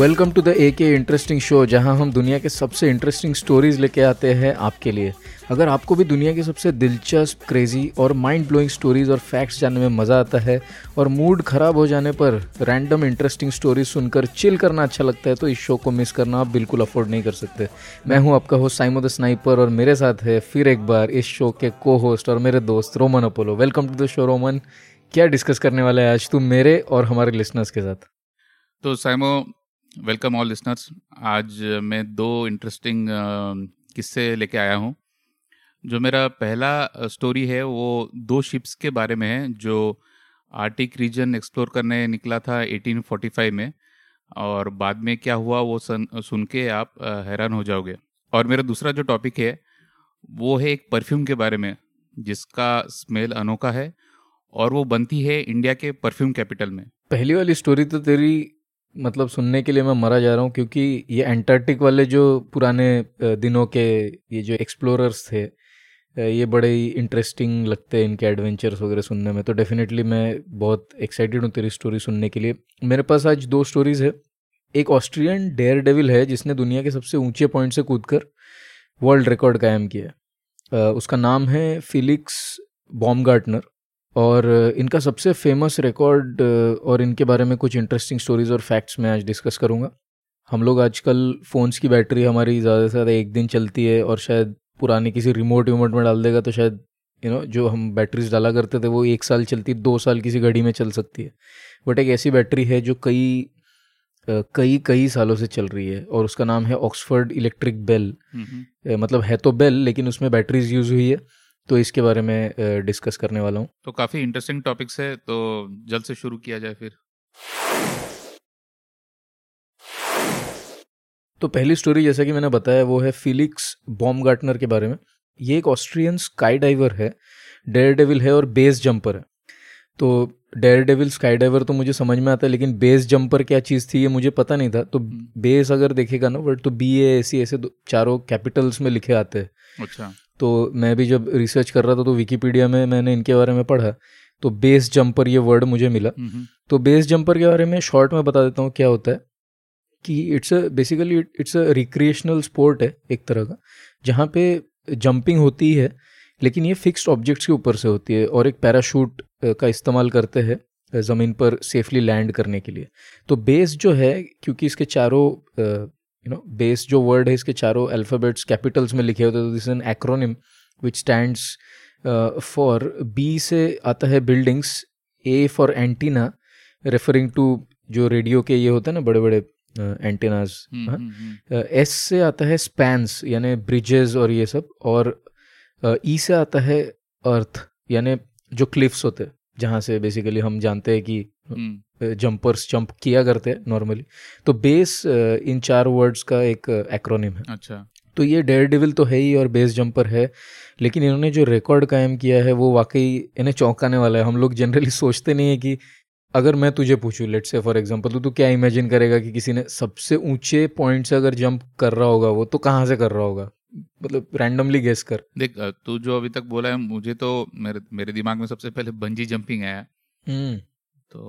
Welcome to the AK interesting show, जहां हम दुनिया के सबसे इंटरेस्टिंग स्टोरीज लेके आते हैं आपके लिए। अगर आपको भी दुनिया की सबसे दिलचस्प, क्रेजी और माइंड ब्लोइंग स्टोरीज और फैक्ट्स जानने में मज़ा आता है और मूड ख़राब हो जाने पर रैंडम इंटरेस्टिंग स्टोरीज सुनकर चिल करना अच्छा लगता है, तो इस शो को मिस करना आप बिल्कुल अफोर्ड नहीं कर सकते। मैं हूं आपका होस्ट साइमो द स्नाइपर और मेरे साथ है फिर एक बार इस शो के को होस्ट और मेरे दोस्त Roman Apollo. Welcome to the show Roman, क्या डिस्कस करने वाला है आज तुम मेरे और हमारे लिसनर्स के साथ? तो साइमो, वेलकम ऑल लिसनर्स। आज मैं दो इंटरेस्टिंग किस्से लेके आया हूँ। जो मेरा पहला स्टोरी है वो दो शिप्स के बारे में है जो आर्टिक रीजन एक्सप्लोर करने निकला था 1845 में, और बाद में क्या हुआ वो सुन के आप हैरान हो जाओगे। और मेरा दूसरा जो टॉपिक है वो है एक परफ्यूम के बारे में जिसका स्मेल अनोखा है और वो बनती है इंडिया के परफ्यूम कैपिटल में। पहली वाली स्टोरी तो तेरी मतलब सुनने के लिए मैं मरा जा रहा हूँ, क्योंकि ये एंटार्क्टिक वाले जो पुराने दिनों के ये जो एक्सप्लोरर्स थे ये बड़े ही इंटरेस्टिंग लगते हैं, इनके एडवेंचर्स वगैरह सुनने में। तो डेफिनेटली मैं बहुत एक्साइटेड हूँ तेरी स्टोरी सुनने के लिए। मेरे पास आज दो स्टोरीज़ है। एक ऑस्ट्रियन डेयर डेविल है जिसने दुनिया के सबसे ऊंचे पॉइंट से कूदकर वर्ल्ड रिकॉर्ड कायम किया। उसका नाम है फिलिक्स बॉमगार्टनर और इनका सबसे फेमस रिकॉर्ड और इनके बारे में कुछ इंटरेस्टिंग स्टोरीज़ और फैक्ट्स मैं आज डिस्कस करूँगा। हम लोग आजकल फ़ोन्स की बैटरी हमारी ज़्यादा से ज़्यादा एक दिन चलती है और शायद पुरानी किसी रिमोट में डाल देगा तो शायद जो हम बैटरीज डाला करते थे वो 1 साल चलती, 2 साल किसी घड़ी में चल सकती है। बट एक ऐसी बैटरी है जो कई सालों से चल रही है और उसका नाम है ऑक्सफर्ड इलेक्ट्रिक बेल। मतलब है तो बेल लेकिन उसमें बैटरीज यूज़ हुई है, तो इसके बारे में डिस्कस करने वाला हूँ। तो काफ़ी इंटरेस्टिंग टॉपिक्स है, तो जल्द से शुरू किया जाए फिर। तो पहली स्टोरी जैसा कि मैंने बताया वो है फिलिक्स बॉमगार्टनर के बारे में। ये एक ऑस्ट्रियन स्काई डाइवर है, डेयर डेविल है और बेस जंपर है। तो डेयर डेविल, स्काई डाइवर तो मुझे समझ में आता है, लेकिन बेस जंपर क्या चीज़ थी ये मुझे पता नहीं था। तो बेस अगर देखेगा ना वर्ड तो BASE ऐसे चारों कैपिटल्स में लिखे आते हैं। अच्छा, तो मैं भी जब रिसर्च कर रहा था तो विकीपीडिया में मैंने इनके बारे में पढ़ा तो बेस जंपर ये वर्ड मुझे मिला। तो बेस जंपर के बारे में शॉर्ट में बता देता हूँ क्या होता है कि basically it's a recreational sport है एक तरह का, जहाँ पे जंपिंग होती है लेकिन ये फिक्स्ड ऑब्जेक्ट्स के ऊपर से होती है और एक पैराशूट का इस्तेमाल करते हैं ज़मीन पर सेफली लैंड करने के लिए। तो बेस जो है, क्योंकि इसके चारों बेस जो वर्ड है इसके चारों अल्फ़ाबेट्स कैपिटल्स में लिखे होते हैं, तो this is an acronym which stands for B से आता है buildings, A for antenna referring to जो रेडियो के ये होते हैं ना बड़े बड़े एंटीनाज। S से आता है स्पैंस यानी ब्रिजेस और ये सब, और E से आता है अर्थ यानी जो क्लिफ्स होते हैं जहाँ से बेसिकली हम जानते हैं कि जंपर्स जंप किया करते हैं नॉर्मली। तो बेस इन चार वर्ड्स का एक एक्रोनिम है। अच्छा, तो ये डेयर डेविल तो है ही और बेस जंपर है, लेकिन इन्होंने जो रिकॉर्ड कायम किया है वो वाकई इन्हें चौंकाने वाला है। हम लोग जनरली सोचते नहीं है कि अगर मैं तुझे पूछूं लेट्स से फॉर एग्जांपल, तो तू क्या इमेजिन करेगा कि किसी ने सबसे ऊंचे पॉइंट से अगर जंप कर रहा होगा वो तो कहाँ से कर रहा होगा? मतलब रैंडमली गेस कर। देख तू जो अभी तक बोला है मुझे तो मेरे दिमाग में सबसे पहले बंजी जंपिंग आया। तो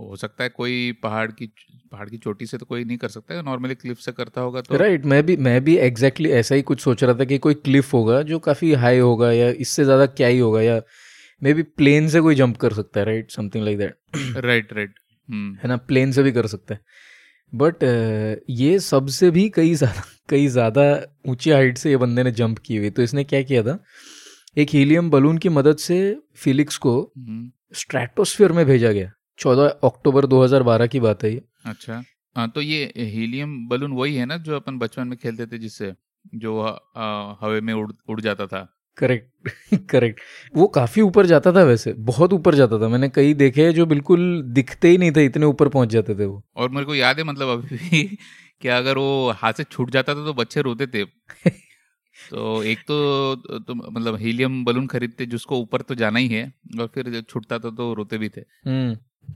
हो सकता है कोई पहाड़ की चोटी से तो कोई नहीं कर सकता है, नॉर्मली क्लिफ से करता होगा। तो राइट, मैं भी एग्जैक्टली ऐसा ही कुछ सोच रहा था कि कोई क्लिफ होगा जो काफ़ी हाई होगा या इससे ज़्यादा क्या ही होगा, या मे बी प्लेन से कोई जंप कर सकता है। Right, something like that. Right है ना, प्लेन से भी कर सकता है। बट ये सबसे भी कई ज़्यादा ऊंची हाइट से ये बंदे ने जंप की हुई। तो इसने क्या किया था, एक हीलियम बलून की मदद से फिलिक्स को स्ट्रेटोस्फीयर में भेजा गया। 14 अक्टूबर 2012 की बात है ये। अच्छा हाँ, तो ये हीलियम बलून वही है ना जो अपन बचपन में खेलते थे जिससे जो हवा में उड़ जाता था। करेक्ट वो काफ़ी ऊपर जाता था, वैसे बहुत ऊपर जाता था। मैंने कई देखे जो बिल्कुल दिखते ही नहीं थे, इतने ऊपर पहुंच जाते थे वो। और मेरे को याद है मतलब अभी भी कि अगर वो हाथ से छूट जाता था तो बच्चे रोते थे। तो एक तो मतलब हीलियम बलून खरीदते जिसको ऊपर तो जाना ही है, और फिर छूटता था तो रोते भी थे।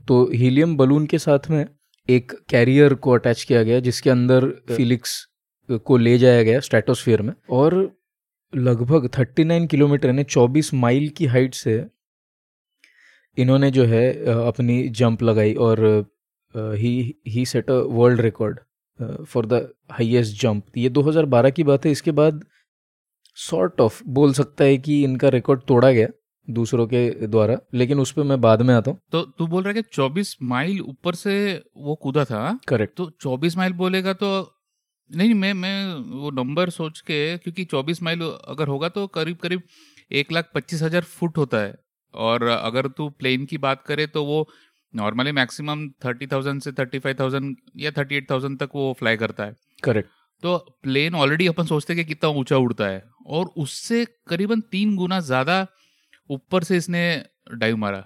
तो हीलियम बलून के साथ में एक कैरियर को अटैच किया गया जिसके अंदर फिलिक्स को ले जाया गया स्ट्रेटोस्फीयर में, और लगभग 39 किलोमीटर यानी 24 माइल की हाइट से इन्होंने जो है अपनी जंप लगाई और he set a world record for the highest jump. ये 2012 की बात है. इसके बाद sort of बोल सकता है कि इनका रिकॉर्ड तोड़ा गया दूसरों के द्वारा, लेकिन उस पर मैं बाद में आता हूँ. तो तू बोल रहा है कि 24 माइल ऊपर से वो कूदा था. करेक्ट. तो 24 माइल बोलेगा तो नहीं, मैं वो नंबर सोच के, क्योंकि 24 माइल अगर होगा तो करीब करीब 125,000 फुट होता है. और अगर तू प्लेन की बात करे तो वो नॉर्मली मैक्सिमम 30,000 से 35,000 या 38,000 तक वो फ्लाई करता है. करेक्ट. तो प्लेन ऑलरेडी अपन सोचते हैं कि कितना ऊंचा उड़ता है, और उससे करीबन 3 गुना ज़्यादा ऊपर से इसने डाइव मारा.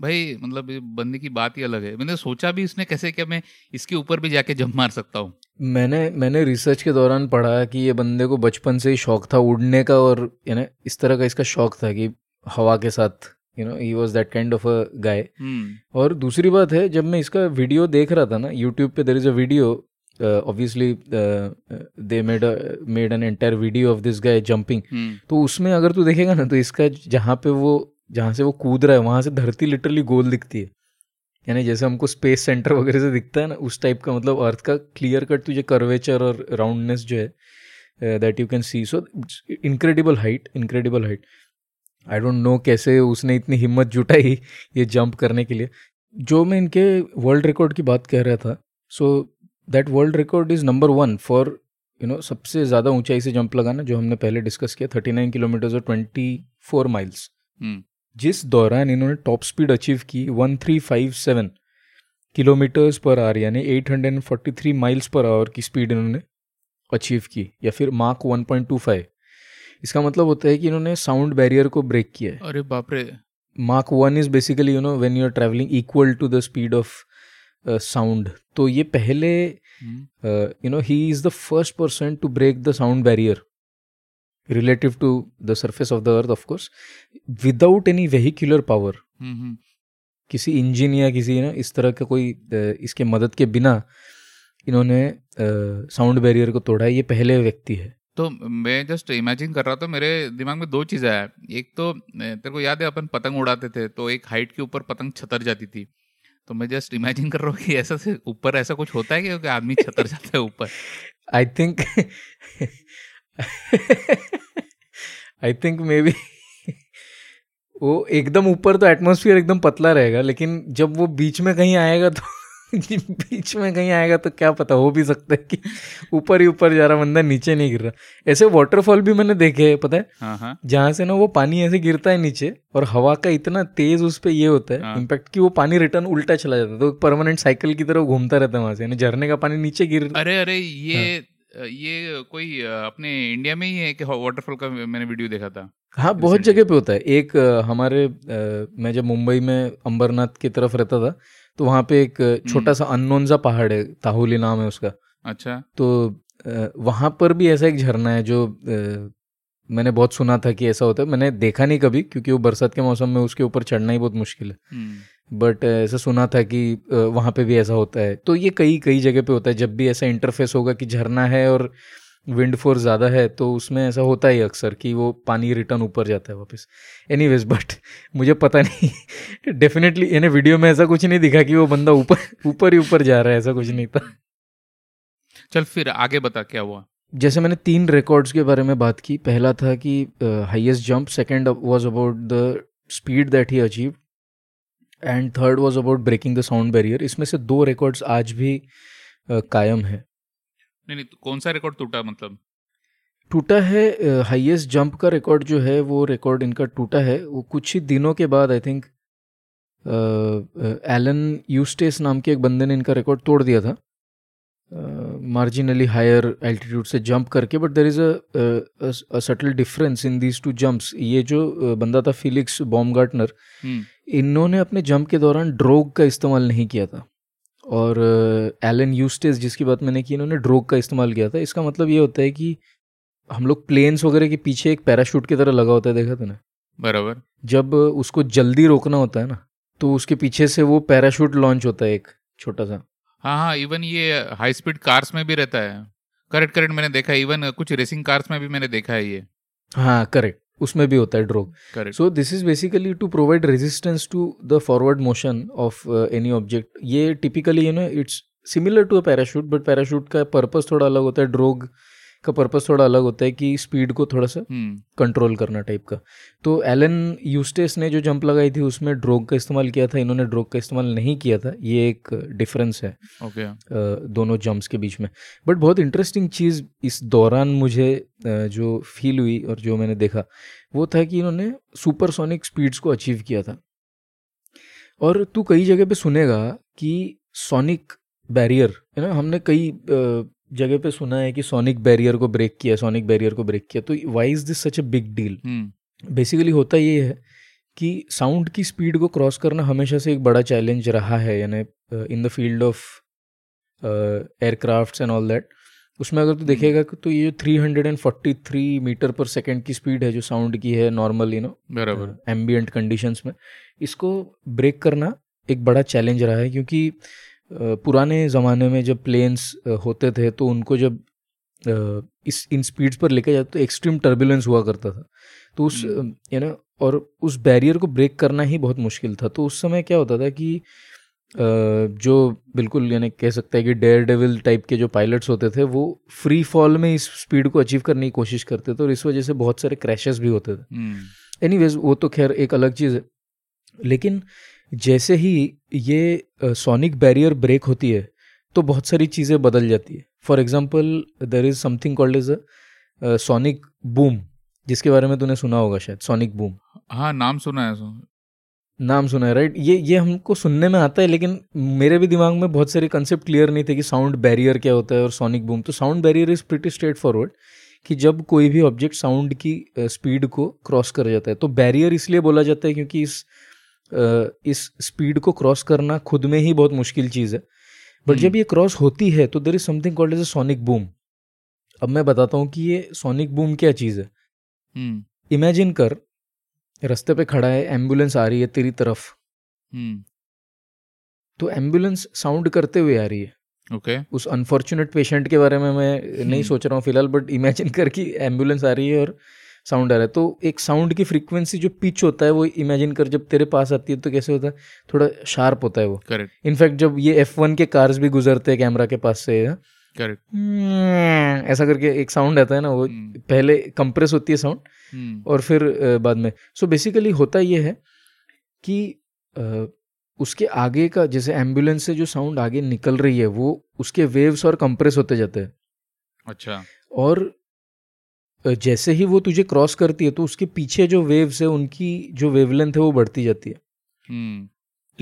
भाई मतलब बंदे की बात ही अलग है. मैंने सोचा भी इसने कैसे कि मैं इसके ऊपर भी जाके जंप मार सकता हूँ. मैंने रिसर्च के दौरान पढ़ा कि ये बंदे को बचपन से ही शौक था उड़ने का, और यानी इस तरह का इसका शौक था कि हवा के साथ, you know, he was that kind of a guy. और दूसरी बात है, जब मैं इसका वीडियो देख रहा था ना यूट्यूब पे, there is a video, obviously they made an entire video of this guy jumping. तो उसमें अगर तू देखेगा ना तो इसका जहाँ से वो कूद रहा है वहाँ से धरती लिटरली गोल दिखती है. यानी जैसे हमको स्पेस सेंटर वगैरह से दिखता है ना, उस टाइप का, मतलब अर्थ का क्लियर कट तुझे कर्वेचर और राउंडनेस जो है that you can see. So incredible height. I don't know कैसे उसने इतनी हिम्मत जुटाई ये जंप करने के लिए. जो मैं इनके वर्ल्ड रिकॉर्ड की बात कह रहा था, so that world record is No. 1 for, you know, सबसे ज़्यादा ऊंचाई से जंप लगाना, जो हमने पहले डिस्कस किया, 39 किलोमीटर और 24 माइल्स. जिस दौरान इन्होंने टॉप स्पीड अचीव की 1357 किलोमीटर्स पर आवर, यानी 843 माइल्स पर आवर की स्पीड इन्होंने अचीव की, या फिर माक 1.25. इसका मतलब होता है कि इन्होंने साउंड बैरियर को ब्रेक किया है. अरे बाप रे. Mark 1 is basically, you know, when you are travelling equal to the speed of sound. तो ये पहले, you know, he is the first person to break the sound barrier relative to the surface of the earth, of course, without any vehicular power. किसी engine या किसी, you know, इस तरह का कोई इसके मदद के बिना इन्होंने साउंड बैरियर को तोड़ा है. ये पहले व्यक्ति है. तो मैं जस्ट इमेजिन कर रहा था, मेरे दिमाग में 2 चीज़ें आया. एक तो तेरे को याद है अपन पतंग उड़ाते थे तो एक हाइट के ऊपर पतंग छतर जाती थी, तो मैं जस्ट इमेजिन कर रहा हूँ कि ऐसा से ऊपर ऐसा कुछ होता है कि आदमी छतर जाता है ऊपर. आई थिंक मे बी वो एकदम ऊपर तो एटमोसफियर एकदम पतला रहेगा, लेकिन जब वो बीच में कहीं आएगा तो क्या पता, हो भी सकता है कि ऊपर ही ऊपर जा रहा बंदा, नीचे नहीं गिर रहा. ऐसे वाटरफॉल भी मैंने देखे है, पता है, जहाँ से ना वो पानी ऐसे गिरता है नीचे और हवा का इतना तेज उस पर ये होता है इम्पैक्ट कि वो पानी रिटर्न उल्टा चला जाता है, तो परमानेंट साइकिल की तरफ घूमता रहता है वहां से, यानी झरने का पानी नीचे गिर. अरे ये कोई अपने इंडिया में ही है कि वाटरफॉल का मैंने वीडियो देखा था. हाँ, बहुत जगह पे होता है. एक हमारे, मैं जब मुंबई में अंबरनाथ की तरफ रहता था तो वहाँ पे एक छोटा सा अननोन सा पहाड़ है, ताहुली नाम है उसका. अच्छा. तो वहाँ पर भी ऐसा एक झरना है जो मैंने बहुत सुना था कि ऐसा होता है. मैंने देखा नहीं कभी, क्योंकि वो बरसात के मौसम में उसके ऊपर चढ़ना ही बहुत मुश्किल है, बट ऐसा सुना था कि वहाँ पे भी ऐसा होता है. तो ये कई जगह पे होता है. जब भी ऐसा इंटरफेस होगा कि झरना है और विंड फोर्स ज़्यादा है तो उसमें ऐसा होता ही अक्सर कि वो पानी रिटर्न ऊपर जाता है वापस. एनीवेज, बट मुझे पता नहीं डेफिनेटली, यानी वीडियो में ऐसा कुछ नहीं दिखा कि वो बंदा ऊपर ही ऊपर जा रहा है, ऐसा कुछ नहीं था. चल फिर आगे बता क्या हुआ. जैसे मैंने 3 रिकॉर्ड्स के बारे में बात की. पहला था कि highest jump, second was about the speed that he achieved, and third was about breaking the sound barrier. इसमें से 2 रिकॉर्ड्स आज भी कायम है. नहीं, कौन सा रिकॉर्ड टूटा, मतलब टूटा है हाईएस्ट जंप का रिकॉर्ड जो है, वो रिकॉर्ड इनका टूटा है. वो कुछ ही दिनों के बाद आई थिंक एलन यूस्टेस नाम के एक बंदे ने इनका रिकॉर्ड तोड़ दिया था, मार्जिनली हायर एल्टीट्यूड से जंप करके. But there is a subtle difference in these two jumps. ये जो बंदा था फिलिक्स बॉमगार्टनर, इन्होंने अपने जंप के दौरान ड्रोग का इस्तेमाल नहीं किया था, और एलन यूस्टेस जिसकी बात मैंने की, इन्होंने ड्रोग का इस्तेमाल किया था. इसका मतलब ये होता है कि हम लोग प्लेन्स वगैरह के पीछे एक पैराशूट की तरह लगा होता है, देखा था ना, बराबर. जब उसको जल्दी रोकना होता है ना तो उसके पीछे से वो पैराशूट लॉन्च होता है, एक छोटा सा. हाँ, इवन ये हाई स्पीड कार्स में भी रहता है. करेक्ट मैंने देखा है. इवन कुछ रेसिंग कार्स में भी मैंने देखा है ये. हाँ, करेक्ट. उसमें भी होता है drop. So this is basically to provide resistance to the forward motion of any object. ये typically you know it's similar to a parachute, but parachute का पर्पस थोड़ा अलग होता है, ड्रॉग का पर्पस थोड़ा अलग होता है कि स्पीड को थोड़ा सा कंट्रोल करना टाइप का. तो एलन यूस्टेस ने जो जंप लगाई थी उसमें ड्रॉग का इस्तेमाल किया था, इन्होंने ड्रॉग का इस्तेमाल नहीं किया था. ये एक डिफरेंस है दोनों जंप्स के बीच में. बट बहुत इंटरेस्टिंग चीज़ इस दौरान मुझे जो फील हुई और जो मैंने देखा वो था कि इन्होंने सुपरसोनिक स्पीड्स को अचीव किया था. और तू कई जगह पर सुनेगा कि सोनिक बैरियर है ना, हमने कई जगह पे सुना है कि सोनिक बैरियर को ब्रेक किया, सोनिक बैरियर को ब्रेक किया. तो why is this such a big deal? Basically होता ये है कि साउंड की स्पीड को क्रॉस करना हमेशा से एक बड़ा चैलेंज रहा है, यानी in the field of aircrafts and all that. उसमें अगर तू देखेगा तो ये 343 मीटर पर सेकेंड की स्पीड है जो साउंड की है नॉर्मल यू नो बराबर एम्बियंट कंडीशंस में, इसको ब्रेक करना एक बड़ा चैलेंज रहा है. क्योंकि पुराने ज़माने में जब प्लेन्स होते थे तो उनको जब इस इन स्पीड्स पर लेके जाते तो एक्सट्रीम टर्बुलेंस हुआ करता था. तो उस यू नो और उस बैरियर को ब्रेक करना ही बहुत मुश्किल था. तो उस समय क्या होता था कि जो बिल्कुल यानी कह सकता है कि डेयर डेविल टाइप के जो पायलट्स होते थे वो फ्री फॉल में इस स्पीड को अचीव करने की कोशिश करते थे और इस वजह से बहुत सारे क्रैशेस भी होते थे. एनीवेज वो तो खैर एक अलग चीज़ है. लेकिन जैसे ही ये सोनिक बैरियर ब्रेक होती है तो बहुत सारी चीज़ें बदल जाती है. For example there is something called as a sonic boom, जिसके बारे में तूने सुना होगा शायद. सोनिक बूम, हाँ नाम सुना है राइट. ये हमको सुनने में आता है, लेकिन मेरे भी दिमाग में बहुत सारे कंसेप्ट क्लियर नहीं थे कि साउंड बैरियर क्या होता है और सोनिक बूम. तो sound barrier is pretty straightforward कि जब कोई भी ऑब्जेक्ट साउंड की स्पीड को क्रॉस कर जाता है. तो बैरियर इसलिए बोला जाता है क्योंकि इस स्पीड को क्रॉस करना खुद में ही बहुत मुश्किल चीज़ है. बट जब ये क्रॉस होती है तो there is something called as a sonic boom. अब मैं बताता हूँ कि ये सोनिक बूम क्या चीज़ है. इमेजिन कर, रास्ते पे खड़ा है, एम्बुलेंस आ रही है तेरी तरफ. तो एम्बुलेंस साउंड करते हुए आ रही है. उस अनफॉर्चुनेट पेशेंट के बारे में मैं नहीं सोच रहा हूँ फिलहाल, बट इमेजिन कर कि एम्बुलेंस आ रही है और साउंड आ रहा है. तो एक साउंड की फ्रीक्वेंसी जो पिच होता है वो इमेजिन कर जब तेरे पास आती है तो कैसे होता है, थोड़ा शार्प होता है वो. करेक्ट. इनफैक्ट जब ये F1 के कार्स भी गुजरते हैं कैमरा के पास से, करेक्ट, ऐसा करके एक साउंड आता है ना, वो पहले कंप्रेस होती है साउंड और फिर बाद में. सो बेसिकली होता ये है कि उसके आगे का, जैसे एम्बुलेंस से जो साउंड आगे निकल रही है वो उसके वेव्स और कंप्रेस होते जाते हैं. अच्छा. और जैसे ही वो तुझे क्रॉस करती है तो उसके पीछे जो वेव्स है उनकी जो वेवलेंथ है वो बढ़ती जाती है.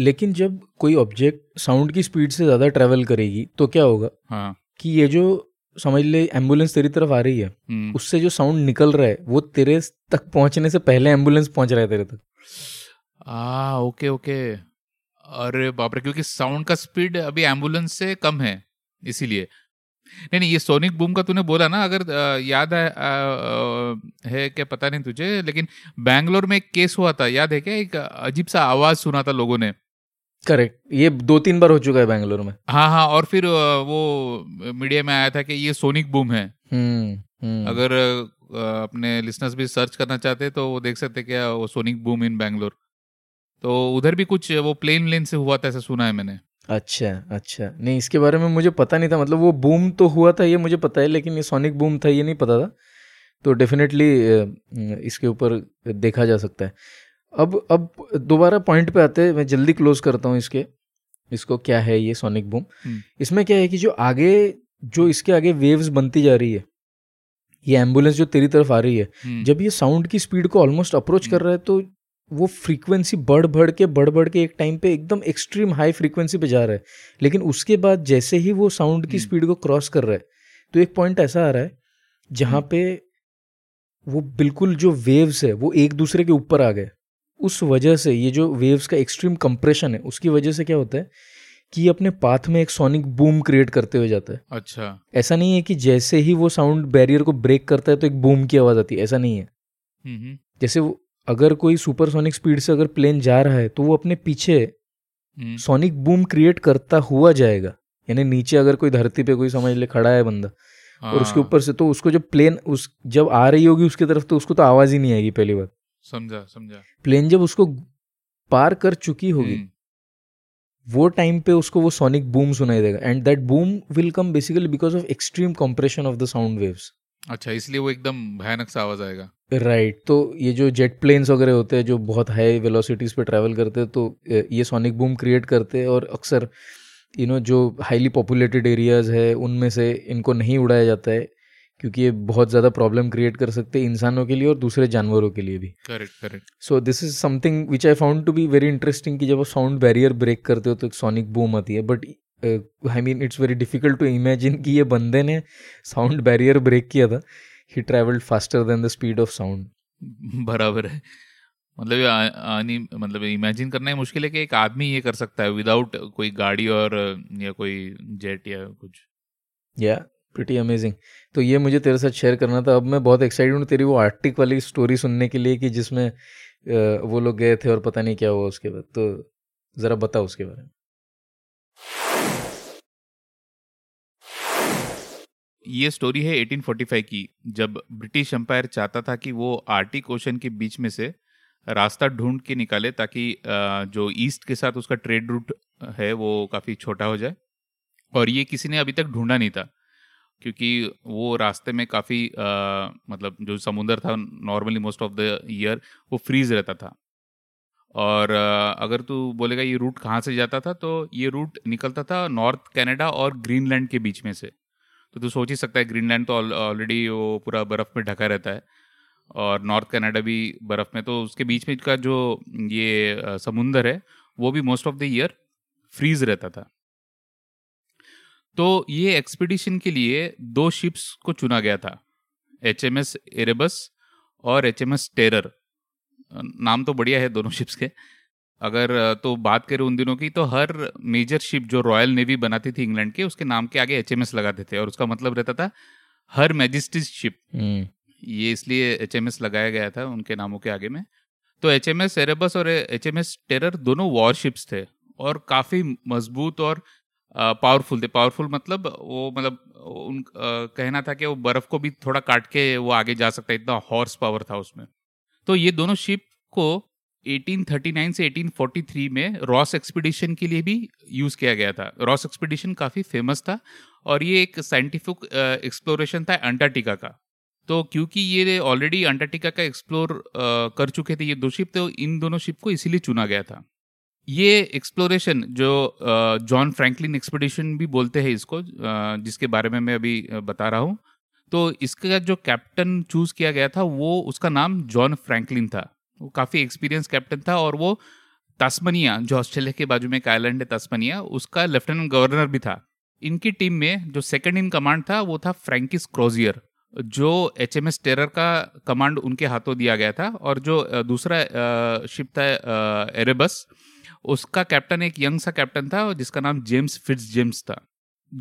लेकिन जब कोई ऑब्जेक्ट साउंड की स्पीड से ज़्यादा ट्रैवल करेगी तो क्या होगा, हाँ, कि ये जो समझ ले एम्बुलेंस तेरी तरफ आ रही है, उससे जो साउंड निकल रहा है वो तेरे तक पहुंचने से पहले एम्बुलेंस पहुंच रहा है तेरे तक. ओके. अरे बाप रे, क्योंकि साउंड का स्पीड अभी एम्बुलेंस से कम है इसीलिए. नहीं, ये सोनिक बूम का तूने बोला ना, अगर याद है क्या पता नहीं तुझे, लेकिन बैंगलोर में एक केस हुआ था, याद है क्या? एक अजीब सा आवाज सुना था लोगों ने. करेक्ट. ये 2-3 बार हो चुका है बैंगलोर में. हाँ. और फिर वो मीडिया में आया था कि ये सोनिक बूम है. अगर अपने लिसनर्स भी सर्च करना चाहते तो वो देख सकते क्या, वो सोनिक बूम इन बैंगलोर. तो उधर भी कुछ वो प्लेन से हुआ था ऐसा सुना है मैंने. अच्छा. नहीं, इसके बारे में मुझे पता नहीं था. मतलब वो बूम तो हुआ था ये मुझे पता है, लेकिन ये सोनिक बूम था ये नहीं पता था. तो डेफिनेटली इसके ऊपर देखा जा सकता है. अब दोबारा पॉइंट पे आते हैं, मैं जल्दी क्लोज करता हूँ इसको. क्या है ये सोनिक बूम? इसमें क्या है कि इसके आगे वेव्स बनती जा रही है, ये एम्बुलेंस जो तेरी तरफ आ रही है, जब ये साउंड की स्पीड को ऑलमोस्ट अप्रोच कर रहा है तो वो फ्रीक्वेंसी बढ़ बढ़ के एक टाइम पे एकदम एक्सट्रीम हाई फ्रीक्वेंसी पे जा रहा है. लेकिन उसके बाद जैसे ही वो साउंड की स्पीड को क्रॉस कर रहा है तो एक पॉइंट ऐसा आ रहा है जहाँ पे वो बिल्कुल जो वेव्स है वो एक दूसरे के ऊपर आ गए. उस वजह से ये जो वेव्स का एक्सट्रीम कंप्रेशन है उसकी वजह से क्या होता है कि अपने पाथ में एक सोनिक बूम क्रिएट करते हुए जाता है. अच्छा. ऐसा नहीं है कि जैसे ही वो साउंड बैरियर को ब्रेक करता है तो एक बूम की आवाज़ आती है, ऐसा नहीं है. जैसे अगर कोई सुपरसोनिक स्पीड से अगर प्लेन जा रहा है तो वो अपने पीछे सोनिक बूम क्रिएट करता हुआ जाएगा. यानी नीचे अगर कोई धरती पे कोई समझ ले खड़ा है बंदा और उसके ऊपर से तो उसको जब प्लेन उस जब आ रही होगी उसकी तरफ तो उसको तो आवाज ही नहीं आएगी पहली बार। समझा। प्लेन जब उसको पार कर चुकी होगी वो टाइम पे उसको वो सोनिक बूम सुनाई देगा and that boom will come basically because of extreme compression of the sound waves. अच्छा, इसलिए वो एकदम भयानक सा आवाज आएगा। राइट, तो ये जो जेट प्लेन्स वगैरह होते हैं जो बहुत हाई वेलोसिटीज पे ट्रैवल करते हैं तो ये सोनिक बूम क्रिएट करते हैं और अक्सर यू नो जो हाईली पॉपुलेटेड एरियाज है उनमें से इनको नहीं उड़ाया जाता है क्योंकि ये बहुत ज़्यादा प्रॉब्लम क्रिएट कर सकते हैं इंसानों के लिए और दूसरे जानवरों के लिए भी। Correct. So this is something which I found to be very interesting कि जब आप साउंड बैरियर ब्रेक करते हो तो एक सोनिक बूम आती है। But I mean it's very difficult to imagine कि ये बंदे ने साउंड बैरियर ब्रेक किया था। He travelled faster than the speed of sound. बराबर है, मतलब इमेजिन करना ही मुश्किल है कि एक आदमी ये कर सकता है विदाउट कोई गाड़ी और या कोई जेट या कुछ। या प्रिटी अमेजिंग। तो ये मुझे तेरे साथ शेयर करना था। अब मैं बहुत एक्साइटेड हूँ तेरी वो आर्कटिक वाली स्टोरी सुनने के लिए कि जिसमें वो लोग गए थे और पता नहीं क्या हुआ उसके बाद। तो ज़रा बताओ उसके बारे में। ये स्टोरी है 1845 की, जब ब्रिटिश एम्पायर चाहता था कि वो आर्टिक ओशन के बीच में से रास्ता ढूंढ के निकाले ताकि जो ईस्ट के साथ उसका ट्रेड रूट है वो काफ़ी छोटा हो जाए। और ये किसी ने अभी तक ढूंढा नहीं था क्योंकि वो रास्ते में काफ़ी मतलब जो समुंदर था normally most of the year वो फ्रीज रहता था। और अगर तू बोलेगा ये रूट कहाँ से जाता था तो ये रूट निकलता था नॉर्थ कनाडा और ग्रीनलैंड के बीच में से। तो तू सोच ही सकता है ग्रीनलैंड तो ऑलरेडी वो पूरा बर्फ़ में ढका रहता है और नॉर्थ कनाडा भी बर्फ़ में, तो उसके बीच में का जो ये समुंदर है वो भी most of the year freeze रहता था। तो ये एक्सपीडिशन के लिए दो शिप्स को चुना गया था, HMS एरेबस और HMS टेरर। नाम तो बढ़िया है दोनों शिप्स के। अगर तो बात करें उन दिनों की तो हर मेजर शिप जो रॉयल नेवी बनाती थी इंग्लैंड के उसके नाम के आगे HMS लगाते थे और उसका मतलब रहता था हर मैजिस्टीज शिप। ये इसलिए HMS लगाया गया था उनके नामों के आगे में। तो HMS एरेबस और HMS टेरर दोनों वॉरशिप्स थे और काफ़ी मजबूत और पावरफुल थे। पावरफुल मतलब वो उन कहना था कि वो बर्फ़ को भी थोड़ा काट के वो आगे जा सकता है, इतना हॉर्स पावर था उसमें। तो ये दोनों शिप को 1839 से 1843 में रॉस एक्सपीडिशन के लिए भी यूज़ किया गया था। रॉस एक्सपीडिशन काफ़ी फेमस था और ये एक साइंटिफिक एक्सप्लोरेशन था अंटार्कटिका का। तो क्योंकि ये ऑलरेडी अंटार्कटिका का एक्सप्लोर कर चुके थे ये दो शिप, तो इन दोनों शिप को इसीलिए चुना गया था। ये एक्सप्लोरेशन जो जॉन फ्रैंकलिन एक्सपीडिशन भी बोलते हैं इसको, जिसके बारे में मैं अभी बता रहा हूँ, तो इसका जो कैप्टन चूज़ किया गया था वो उसका नाम जॉन फ्रैंकलिन था। वो काफ़ी एक्सपीरियंस कैप्टन था और वो तास्मानिया जो ऑस्ट्रेलिया के बाजू में एक आइलैंड है तास्मानिया, उसका लेफ्टिनेंट गवर्नर भी था। इनकी टीम में जो सेकंड इन कमांड था वो था फ्रैंकिस क्रोजियर, जो HMS टेरर का कमांड उनके हाथों दिया गया था। और जो दूसरा शिप था एरेबस, उसका कैप्टन एक यंग सा कैप्टन था जिसका नाम जेम्स फिट्ज़जेम्स था।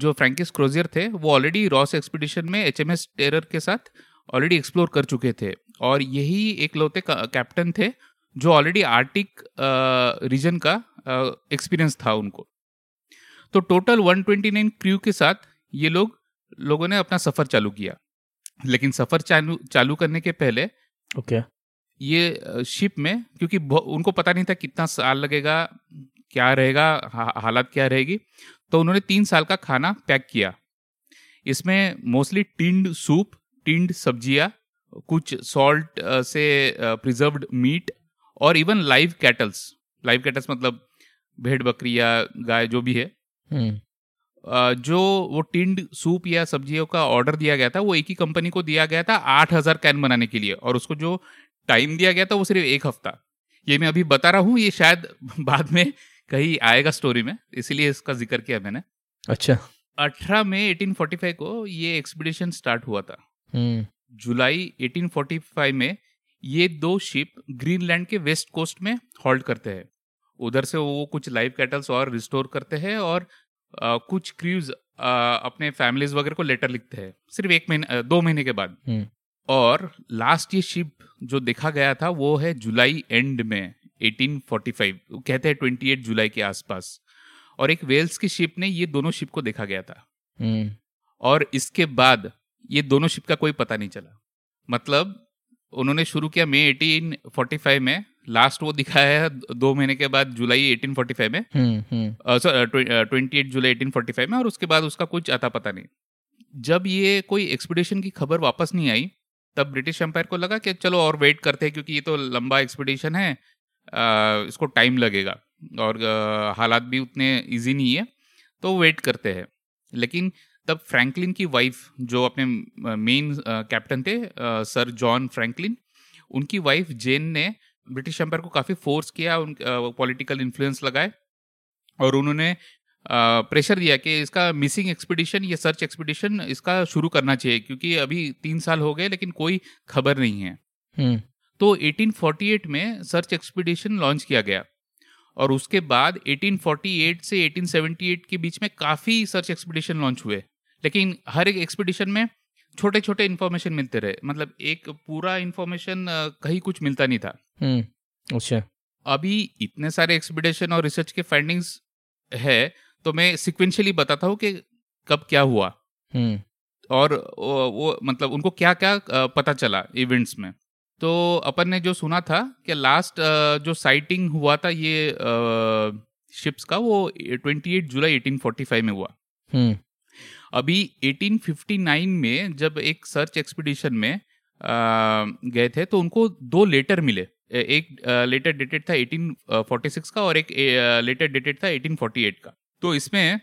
जो फ्रैंकिस क्रोजियर थे वो ऑलरेडी रॉस एक्सपीडिशन में HMS टेरर के साथ ऑलरेडी एक्सप्लोर कर चुके थे और यही एक लौते कैप्टन थे जो ऑलरेडी आर्टिक रीजन का एक्सपीरियंस था उनको। तो टोटल 129 क्रू के साथ ये लोगों ने अपना सफ़र चालू किया। लेकिन सफ़र चालू करने के पहले ये शिप में, क्योंकि उनको पता नहीं था कितना साल लगेगा, क्या रहेगा, हालात क्या रहेगी, तो उन्होंने 3 साल का खाना पैक किया। इसमें मोस्टली टिंड सूप, टिंड सब्जियाँ, कुछ सॉल्ट से प्रिजर्व्ड मीट और इवन लाइव कैटल्स मतलब भेड़ बकरी या गाय जो भी है। जो वो टिंड सूप या सब्जियों का ऑर्डर दिया गया था वो एक ही कंपनी को दिया गया था 8,000 कैन बनाने के लिए और उसको जो टाइम दिया गया था वो सिर्फ 1 हफ्ता। ये मैं अभी बता रहा हूँ, ये शायद बाद में कहीं आएगा स्टोरी में, इसीलिए इसका जिक्र किया मैंने। अच्छा, 18 में 1845 को ये एक्सपीडिशन स्टार्ट हुआ था। जुलाई 1845 में ये दो शिप ग्रीनलैंड के वेस्ट कोस्ट में हॉल्ट करते हैं। उधर से वो कुछ लाइव कैटल्स और रिस्टोर करते हैं और कुछ क्रूज अपने फैमिलीज वगैरह को लेटर लिखते हैं, सिर्फ 1 महीने 2 महीने के बाद। और लास्ट ये शिप जो देखा गया था वो है जुलाई एंड में 1845, कहते हैं 28 जुलाई के आसपास। और एक वेल्स की शिप ने ये दोनों शिप को देखा गया था। और इसके बाद ये दोनों शिप का कोई पता नहीं चला। मतलब उन्होंने शुरू किया मई 1845 में, लास्ट वो दिखाया है 2 महीने के बाद जुलाई 1845 में, 28 जुलाई 1845 में, और उसके बाद उसका कुछ आता पता नहीं। जब ये कोई एक्सपीडिशन की खबर वापस नहीं आई तब ब्रिटिश एम्पायर को लगा कि चलो और वेट करते हैं, क्योंकि ये तो लंबा एक्सपीडिशन है, इसको टाइम लगेगा और हालात भी उतने इजी नहीं है, तो वेट करते हैं। लेकिन तब फ्रैंकलिन की वाइफ जो अपने मेन कैप्टन थे, सर जॉन फ्रैंकलिन, उनकी वाइफ जेन ने ब्रिटिश एम्पायर को काफ़ी फोर्स किया, उन पॉलिटिकल इन्फ्लुएंस लगाए और उन्होंने प्रेशर दिया कि इसका मिसिंग एक्सपीडिशन, ये सर्च एक्सपीडिशन इसका शुरू करना चाहिए, क्योंकि अभी 3 साल हो गए लेकिन कोई खबर नहीं है। तो 1848 में सर्च एक्सपीडिशन लॉन्च किया गया और उसके बाद 1848 से 1878 के बीच में काफ़ी सर्च एक्सपीडिशन लॉन्च हुए, लेकिन हर एक एक्सपीडिशन में छोटे छोटे इन्फॉर्मेशन मिलते रहे, मतलब एक पूरा इन्फॉर्मेशन कहीं कुछ मिलता नहीं था। अच्छा, अभी इतने सारे एक्सपीडिशन और रिसर्च के फाइंडिंग्स है तो मैं सिक्वेंशियली बताता हूँ कि कब क्या हुआ और वो मतलब उनको क्या क्या पता चला इवेंट्स में। तो अपन ने जो सुना था कि लास्ट जो साइटिंग हुआ था ये शिप्स का, वो 28 जुलाई 1845 में हुआ। अभी 1859 में जब एक सर्च एक्सपीडिशन में गए थे तो उनको 2 लेटर मिले, एक लेटर डेटेड था 1846 का और एक लेटर डेटेड था 1848 का। तो इसमें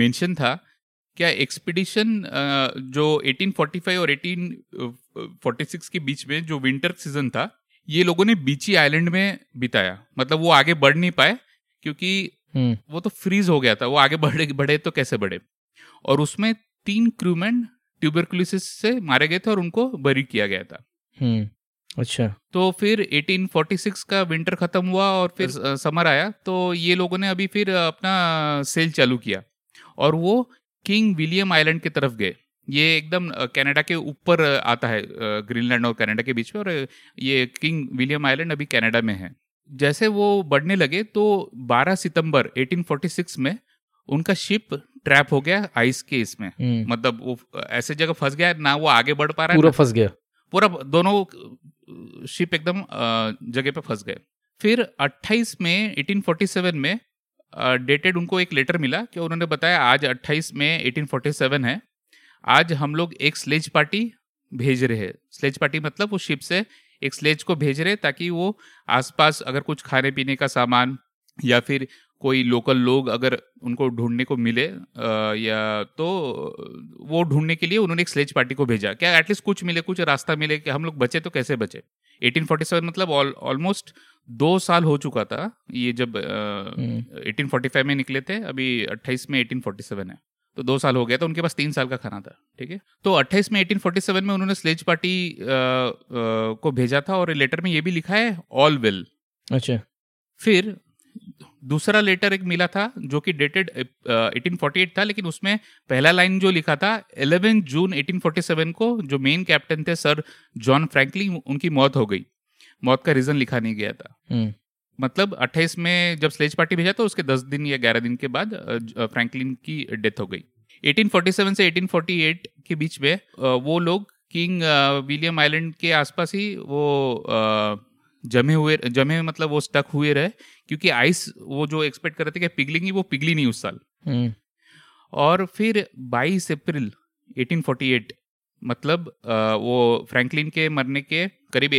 मेंशन था क्या एक्सपीडिशन जो 1845 और 1846 के बीच में जो विंटर सीजन था ये लोगों ने बीची आइलैंड में बिताया, मतलब वो आगे बढ़ नहीं पाए क्योंकि वो तो फ्रीज हो गया था, वो आगे बढ़े तो कैसे बढ़े। और उसमें 3 क्रूमैन ट्यूबरकुलोसिस से मारे गए थे और उनको बरी किया गया था। अच्छा, तो फिर 1846 का विंटर खत्म हुआ और फिर समर आया, तो ये लोगों ने अभी फिर अपना सेल चालू किया और वो किंग विलियम आइलैंड की तरफ गए। ये एकदम कनाडा के ऊपर आता है, ग्रीनलैंड और कनाडा के बीच में, और ये किंग विलियम आइलैंड अभी कनाडा में है। जैसे वो बढ़ने लगे तो 12 सितंबर 1846 में उनका शिप ट्रैप हो गया आइस के इसमें, मतलब वो ऐसे जगह फंस गया, ना वो आगे बढ़ पा रहा है, पूरा फंस गया, पूरा दोनों शिप एकदम जगह पे फंस गए। फिर 28 में 1847 में डेटेड उनको एक लेटर मिला कि उन्होंने बताया आज 28 में 1847 है, आज हम लोग एक स्लेज पार्टी भेज रहे हैं। स्लेज पार्टी मतलब वो शिप से एक स्लेज को भेज रहे ताकि वो आसपास अगर कुछ खाने पीने का सामान या फिर कोई लोकल लोग अगर उनको ढूंढने को मिले या तो वो ढूंढने के लिए उन्होंने एक स्लेज पार्टी को भेजा क्या एटलीस्ट कुछ मिले, कुछ रास्ता मिले कि हम लोग बचे तो कैसे बचे। 1847 मतलब ऑलमोस्ट 2 साल हो चुका था ये, जब 1845 में निकले थे, अभी 28 में 1847 है तो 2 साल हो गया था, उनके पास 3 साल का खाना था। ठीक है, तो 28 में 1847 में उन्होंने स्लेज पार्टी को भेजा था और लेटर में ये भी लिखा है ऑल वेल। अच्छा, फिर दूसरा लेटर एक मिला था जो कि डेटेड 1848 था, लेकिन उसमें पहला लाइन जो लिखा था 11 जून 1847 को जो मेन कैप्टन थे सर जॉन फ्रैंकलिन, उनकी मौत हो गई। मौत का रीजन लिखा नहीं गया था। मतलब 28 में जब स्लेज पार्टी भेजा तो उसके 10 दिन या 11 दिन के बाद फ्रैंकलिन की डेथ हो गई। 1847 से 1848 के बीच में वो लोग किंग विलियम आइलैंड के आसपास ही वो जमे मतलब वो स्टक हुए रहे, क्योंकि आइस वो जो एक्सपेक्ट कर रहे थे कि पिघलेंगी वो पिघली नहीं उस साल। और फिर 22 अप्रैल 1848 मतलब वो फ्रैंकलिन के मरने के करीब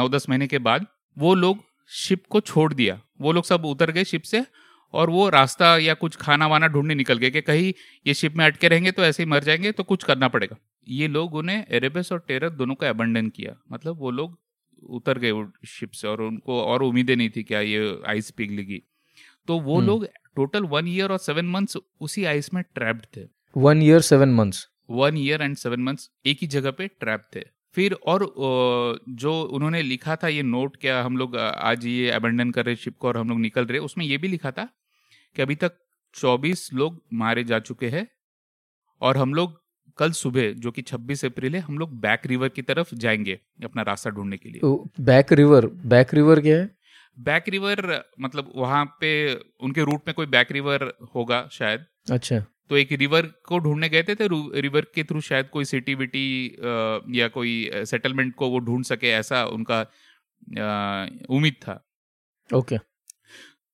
9-10 महीने के बाद वो लोग शिप को छोड़ दिया, वो लोग सब उतर गए शिप से और वो रास्ता या कुछ खाना वाना ढूंढने निकल गए कि कहीं ये शिप में अटके रहेंगे तो ऐसे ही मर जाएंगे, तो कुछ करना पड़ेगा। ये लोग उन्हें एरेबस और टेरर दोनों का अबंडन किया, मतलब वो लोग उतर गए शिप से और उनको और उम्मीदें नहीं थी क्या ये आइस पिघलेगी। तो वो लोग टोटल 1 year और 7 months उसी आइस में ट्रैप्ड थे। 1 year and 7 months एक ही जगह पे ट्रैप थे। फिर और जो उन्होंने लिखा था ये नोट क्या हम लोग आज ये अबेंडन कर रहे शिप को और हम लोग निकल रहे, उसमें ये भी लिखा था कि अभी तक 24 लोग मारे जा चुके हैं और हम लोग कल सुबह जो कि 26 अप्रैल है हम लोग बैक रिवर की तरफ जाएंगे अपना रास्ता ढूंढने के लिए। बैक रिवर क्या है? बैक रिवर मतलब वहां पे उनके रूट में कोई बैक रिवर होगा शायद। अच्छा, तो एक रिवर को ढूंढने गए थे, रिवर के थ्रू शायद कोई सिटी विटी या कोई सेटलमेंट को वो ढूंढ सके, ऐसा उनका उम्मीद था। ओके।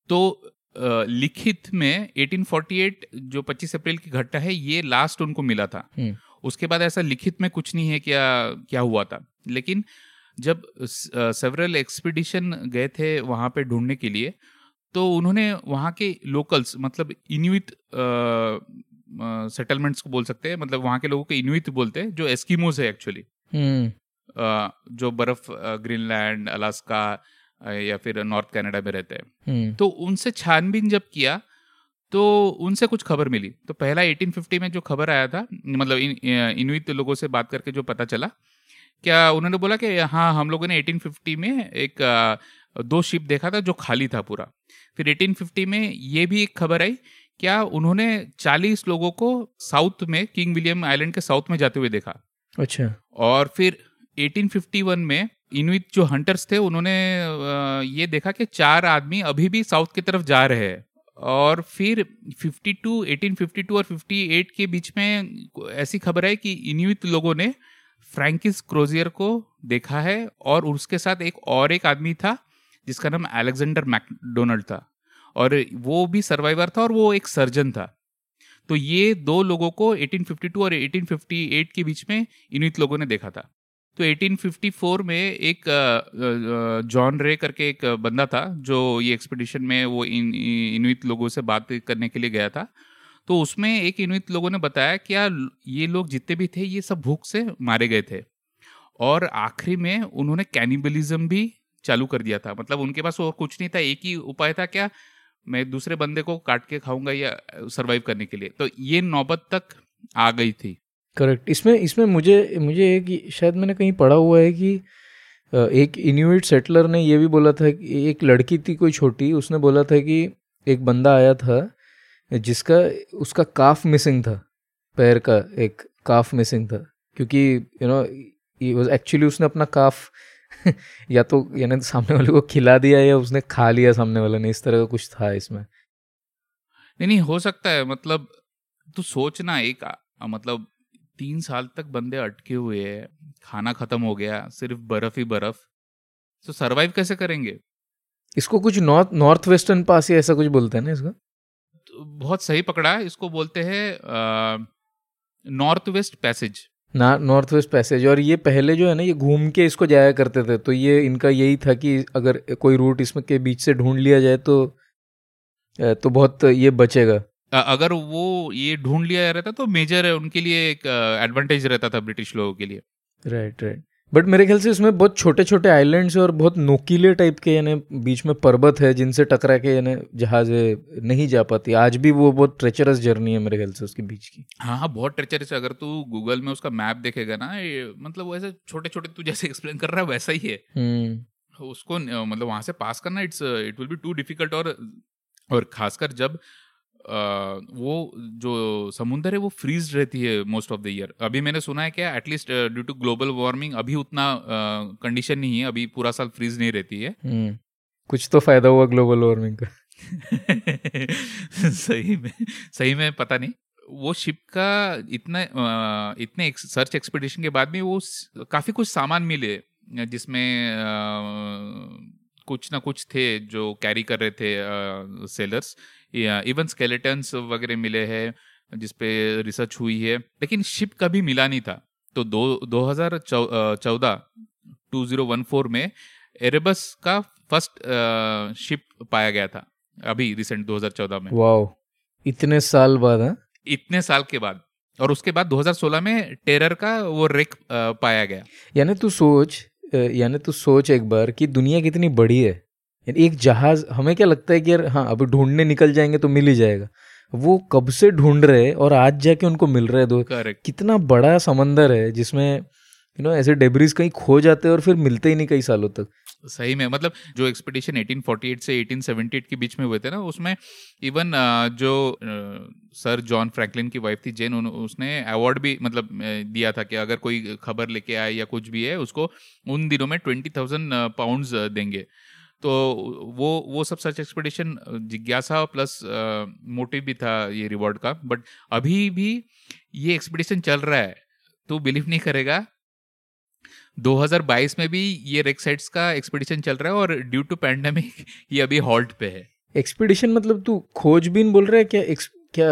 तो लिखित में 1848 जो 25 अप्रैल की घटना है ये लास्ट उनको मिला था। उसके बाद ऐसा लिखित में कुछ नहीं है क्या हुआ था। लेकिन जब सेवरल एक्सपीडिशन गए थे वहां पे ढूंढने के लिए, तो उन्होंने वहां के लोकल्स मतलब इनुइट सेटलमेंट्स को बोल सकते हैं, मतलब वहां के लोगों के इनुइट बोलते हैं जो एस्किमोज है एक्चुअली, जो बर्फ ग्रीनलैंड, अलास्का या फिर नॉर्थ कनाडा में रहते हैं। तो उनसे छानबीन जब किया तो उनसे कुछ खबर मिली। तो पहला 1850 में जो खबर आया था, मतलब इनुइट लोगों से बात करके जो पता चला, क्या उन्होंने बोला कि हाँ हम लोगों ने 1850 में एक 2 शिप देखा था जो खाली था पूरा। फिर 1850 में ये भी एक खबर आई, क्या उन्होंने 40 लोगों को साउथ में किंग विलियम आइलैंड के साउथ में जाते हुए देखा। अच्छा। और फिर 1851 में इनुइट जो हंटर्स थे उन्होंने ये देखा कि 4 आदमी अभी भी साउथ की तरफ जा रहे हैं। और फिर 1852 और 58 के बीच में ऐसी खबर है कि इनुइट लोगों ने फ्रांसिस क्रोजियर को देखा है और उसके साथ एक आदमी था जिसका नाम अलेक्जेंडर मैकडोनल्ड था, और वो भी सर्वाइवर था और वो एक सर्जन था। तो ये 2 लोगों को 1852 और 1858 के बीच में इनुइट लोगों ने देखा था। तो 1854 में एक जॉन रे करके एक बंदा था जो ये एक्सपीडिशन में वो इनुइट लोगों से बात करने के लिए गया था। तो उसमें एक इनुइट लोगों ने बताया कि ये लोग जितने भी थे ये सब भूख से मारे गए थे, और आखिरी में उन्होंने कैनिबलिज्म भी चालू कर दिया था। मतलब उनके पास और कुछ नहीं था, एक ही उपाय था, क्या मैं दूसरे बंदे को काट के खाऊंगा या सर्वाइव करने के लिए। तो ये नौबत तक आ गई थी। करेक्ट। इसमें मुझे एक शायद मैंने कहीं पढ़ा हुआ है कि एक इनुइट सेटलर ने ये भी बोला था कि एक लड़की थी कोई छोटी, उसने बोला था कि एक बंदा आया था जिसका उसका काफ मिसिंग था, पैर का एक काफ मिसिंग था, क्योंकि you know he was actually उसने अपना काफ या तो यानी सामने वाले को खिला दिया या उसने खा लिया सामने वाले ने, इस तरह का कुछ था इसमें। नहीं हो सकता है। मतलब तू सोचना एक मतलब 3 साल तक बंदे अटके हुए हैं, खाना खत्म हो गया, सिर्फ बर्फ ही बर्फ, तो सरवाइव कैसे करेंगे। इसको कुछ नॉर्थ वेस्टर्न पास या ऐसा कुछ बोलते हैं ना इसका, तो बहुत सही पकड़ा है। इसको बोलते हैं north west passage. North waste passage. और ये पहले जो है ना ये घूम के इसको जाया करते थे, तो ये इनका यही था कि अगर कोई रूट इसमें के बीच से ढूंढ लिया जाए तो बहुत ये बचेगा। अगर वो ये ढूंढ लिया रहता तो मेजर उनके लिए एक एडवांटेज रहता था ब्रिटिश लोगों के लिए। राइट। बट मेरे ख्याल से इसमें बहुत छोटे छोटे आइलैंड्स और बहुत नोकीले टाइप के यानी बीच में पर्वत है जिनसे टकरा के यानी जहाज नहीं जा पाती। आज भी वो बहुत ट्रेचरस जर्नी है मेरे ख्याल से उसके बीच की। हाँ, बहुत ट्रेचरस है। अगर तू गूगल में उसका मैप देखेगा ना, मतलब वैसे छोटे छोटे तू जैसे एक्सप्लेन कर रहा है वैसा ही है। उसको मतलब वहां से पास करना it will be too difficult. और खासकर जब वो जो समुंदर है वो फ्रीज रहती है मोस्ट ऑफ द ईयर। अभी मैंने सुना है क्या at least due to global warming अभी उतना कंडीशन नहीं है, अभी पूरा साल फ्रीज नहीं रहती है। कुछ तो फायदा हुआ ग्लोबल वार्मिंग का। सही में पता नहीं वो शिप का इतने सर्च एक्सपीडिशन के बाद भी वो काफी कुछ सामान मिले जिसमें कुछ ना कुछ थे जो कैरी कर रहे थे सेलर्स, इवन स्केलेटन्स वगैरह मिले हैं जिसपे रिसर्च हुई है, लेकिन शिप कभी मिला नहीं था। तो 2014 में एरेबस का फर्स्ट शिप पाया गया था, अभी रिसेंट 2014 में। वाओ, इतने साल बाद है? इतने साल के बाद। और उसके बाद 2016 में टेरर का वो रेक पाया गया। यानी तू सोच एक बार कि दुनिया कितनी बड़ी है। एक जहाज, हमें क्या लगता है कि यार हाँ अभी ढूंढने निकल जाएंगे तो मिल ही जाएगा, वो कब से ढूंढ रहे हैं और आज जाके उनको मिल रहे हैं। कितना बड़ा समंदर है जिसमें यू नो ऐसे डेब्रीज कहीं खो जाते हैं और फिर मिलते ही नहीं कई सालों तक। सही में मतलब जो एक्सपीडिशन 1848 से 1878 के बीच में हुए थे ना, उसमें इवन जो सर जॉन फ्रैंकलिन की वाइफ थी जेन, उसने अवार्ड भी मतलब दिया था कि अगर कोई खबर लेके आए या कुछ भी है उसको उन दिनों में 20,000 पाउंड्स देंगे। तो वो सब सर्च एक्सपेडिशन जिज्ञासा प्लस मोटिव भी था ये रिवॉर्ड का। बट अभी भी ये एक्सपेडिशन चल रहा है, तो बिलीव नहीं करेगा 2022 में भी ये रेक साइट्स का एक्सपेडिशन चल रहा है और ड्यू टू पैंडेमिक ये अभी हॉल्ट पे है। एक्सपेडिशन मतलब तू खोजबीन बोल रहा है क्या? क्या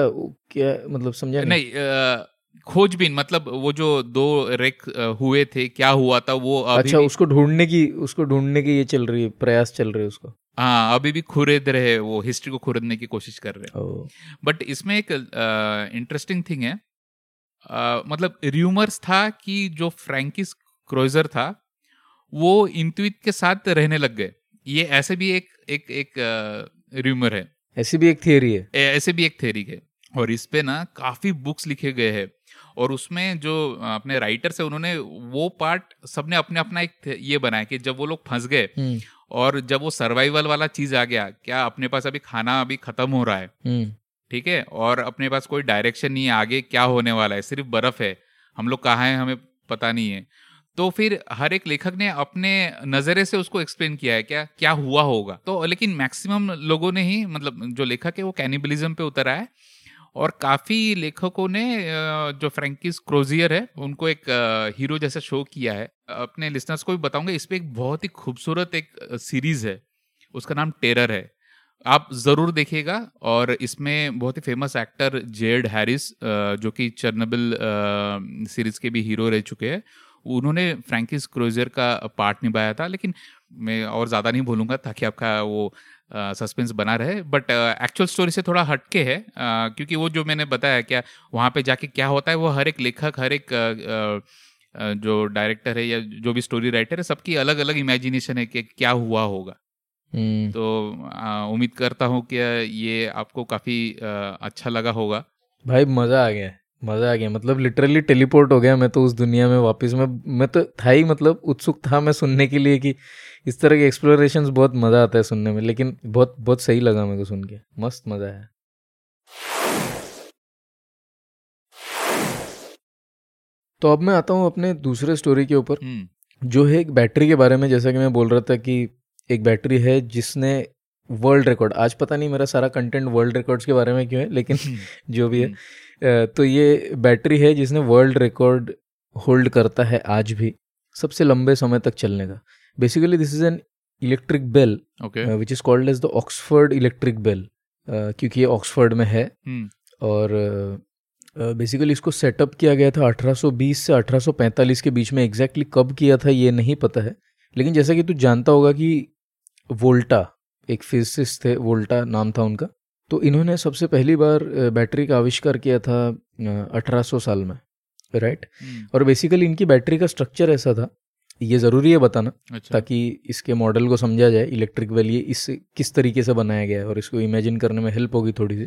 क्या मतलब समझा नहीं। खोजबीन मतलब वो जो दो रेक हुए थे क्या हुआ था वो अभी अच्छा उसको ढूंढने की ये चल रही है, प्रयास चल रहे उसको। हाँ अभी भी खुरेद रहे, वो हिस्ट्री को खुरेदने की कोशिश कर रहे हैं। बट इसमें एक इंटरेस्टिंग थिंग है, मतलब र्यूमर्स था कि जो फ्रैंकिस क्रोजर था वो इंतुइट के साथ रहने लग गए। ये ऐसे भी एक र्यूमर है, ऐसे भी एक थियरी है। और इस पे ना काफी बुक्स लिखे गए हैं और उसमें जो अपने राइटर्स है उन्होंने वो पार्ट सबने अपने अपना एक ये बनाया कि जब वो लोग फंस गए और जब वो सर्वाइवल वाला चीज आ गया, क्या अपने पास अभी खाना अभी खत्म हो रहा है, ठीक है, और अपने पास कोई डायरेक्शन नहीं है आगे क्या होने वाला है, सिर्फ बर्फ है, हम लोग कहाँ हैं हमें पता नहीं है। तो फिर हर एक लेखक ने अपने नजरे से उसको एक्सप्लेन किया है क्या क्या हुआ होगा। तो लेकिन मैक्सिमम लोगों ने ही, मतलब जो लेखक है वो कैनिबलिज्म पे उतरा है और काफी लेखकों ने जो फ्रैंकिस क्रोजियर है उनको एक हीरो जैसा शो किया है। अपने लिसनर्स को भी बताऊंगा, इस पे एक बहुत ही खूबसूरत एक सीरीज है, उसका नाम टेरर है, आप जरूर देखिएगा। और इसमें बहुत ही फेमस एक्टर जेड हैरिस जो कि चेरनोबिल सीरीज के भी हीरो रह चुके हैं, उन्होंने फ्रैंकिस क्रोजियर का पार्ट निभाया था। लेकिन मैं और ज़्यादा नहीं बोलूँगा ताकि आपका वो सस्पेंस बना रहे। बट एक्चुअल स्टोरी से थोड़ा हटके है, क्योंकि वो जो मैंने बताया क्या वहाँ पे जाके क्या होता है वो हर एक लेखक, हर एक जो डायरेक्टर है या जो भी स्टोरी राइटर है, सबकी अलग अलग इमेजिनेशन है कि क्या हुआ होगा। तो उम्मीद करता हूँ कि ये आपको काफ़ी अच्छा लगा होगा। भाई मज़ा आ गया, मतलब लिटरली टेलीपोर्ट हो गया मैं तो उस दुनिया में वापस। मैं तो था ही, मतलब उत्सुक था मैं सुनने के लिए कि इस तरह के एक्सप्लोरेशंस बहुत मज़ा आता है सुनने में। लेकिन बहुत बहुत सही लगा मेरे को सुन के, मस्त मज़ा आया। तो अब मैं आता हूँ अपने दूसरे स्टोरी के ऊपर, जो है एक बैटरी के बारे में। जैसा कि मैं बोल रहा था कि एक बैटरी है जिसने वर्ल्ड रिकॉर्ड, आज पता नहीं मेरा सारा कंटेंट वर्ल्ड रिकॉर्ड्स के बारे में क्यों है, लेकिन जो भी है, तो ये बैटरी है जिसने वर्ल्ड रिकॉर्ड होल्ड करता है आज भी सबसे लंबे समय तक चलने का। Basically this is an electric bell which is called as the Oxford electric bell, क्योंकि ये ऑक्सफोर्ड में है। और बेसिकली इसको सेटअप किया गया था 1820 से 1845 के बीच में। एग्जैक्टली कब किया था ये नहीं पता है, लेकिन जैसा कि तू जानता होगा कि वोल्टा एक फिजिसिस्ट थे, वोल्टा नाम था उनका, तो इन्होंने सबसे पहली बार बैटरी का आविष्कार किया था 1800 साल में, राइट। और बेसिकली इनकी बैटरी का स्ट्रक्चर ऐसा था, ये ज़रूरी है बताना अच्छा, ताकि इसके मॉडल को समझा जाए इलेक्ट्रिक बेल ये इस किस तरीके से बनाया गया है और इसको इमेजिन करने में हेल्प होगी थोड़ी सी।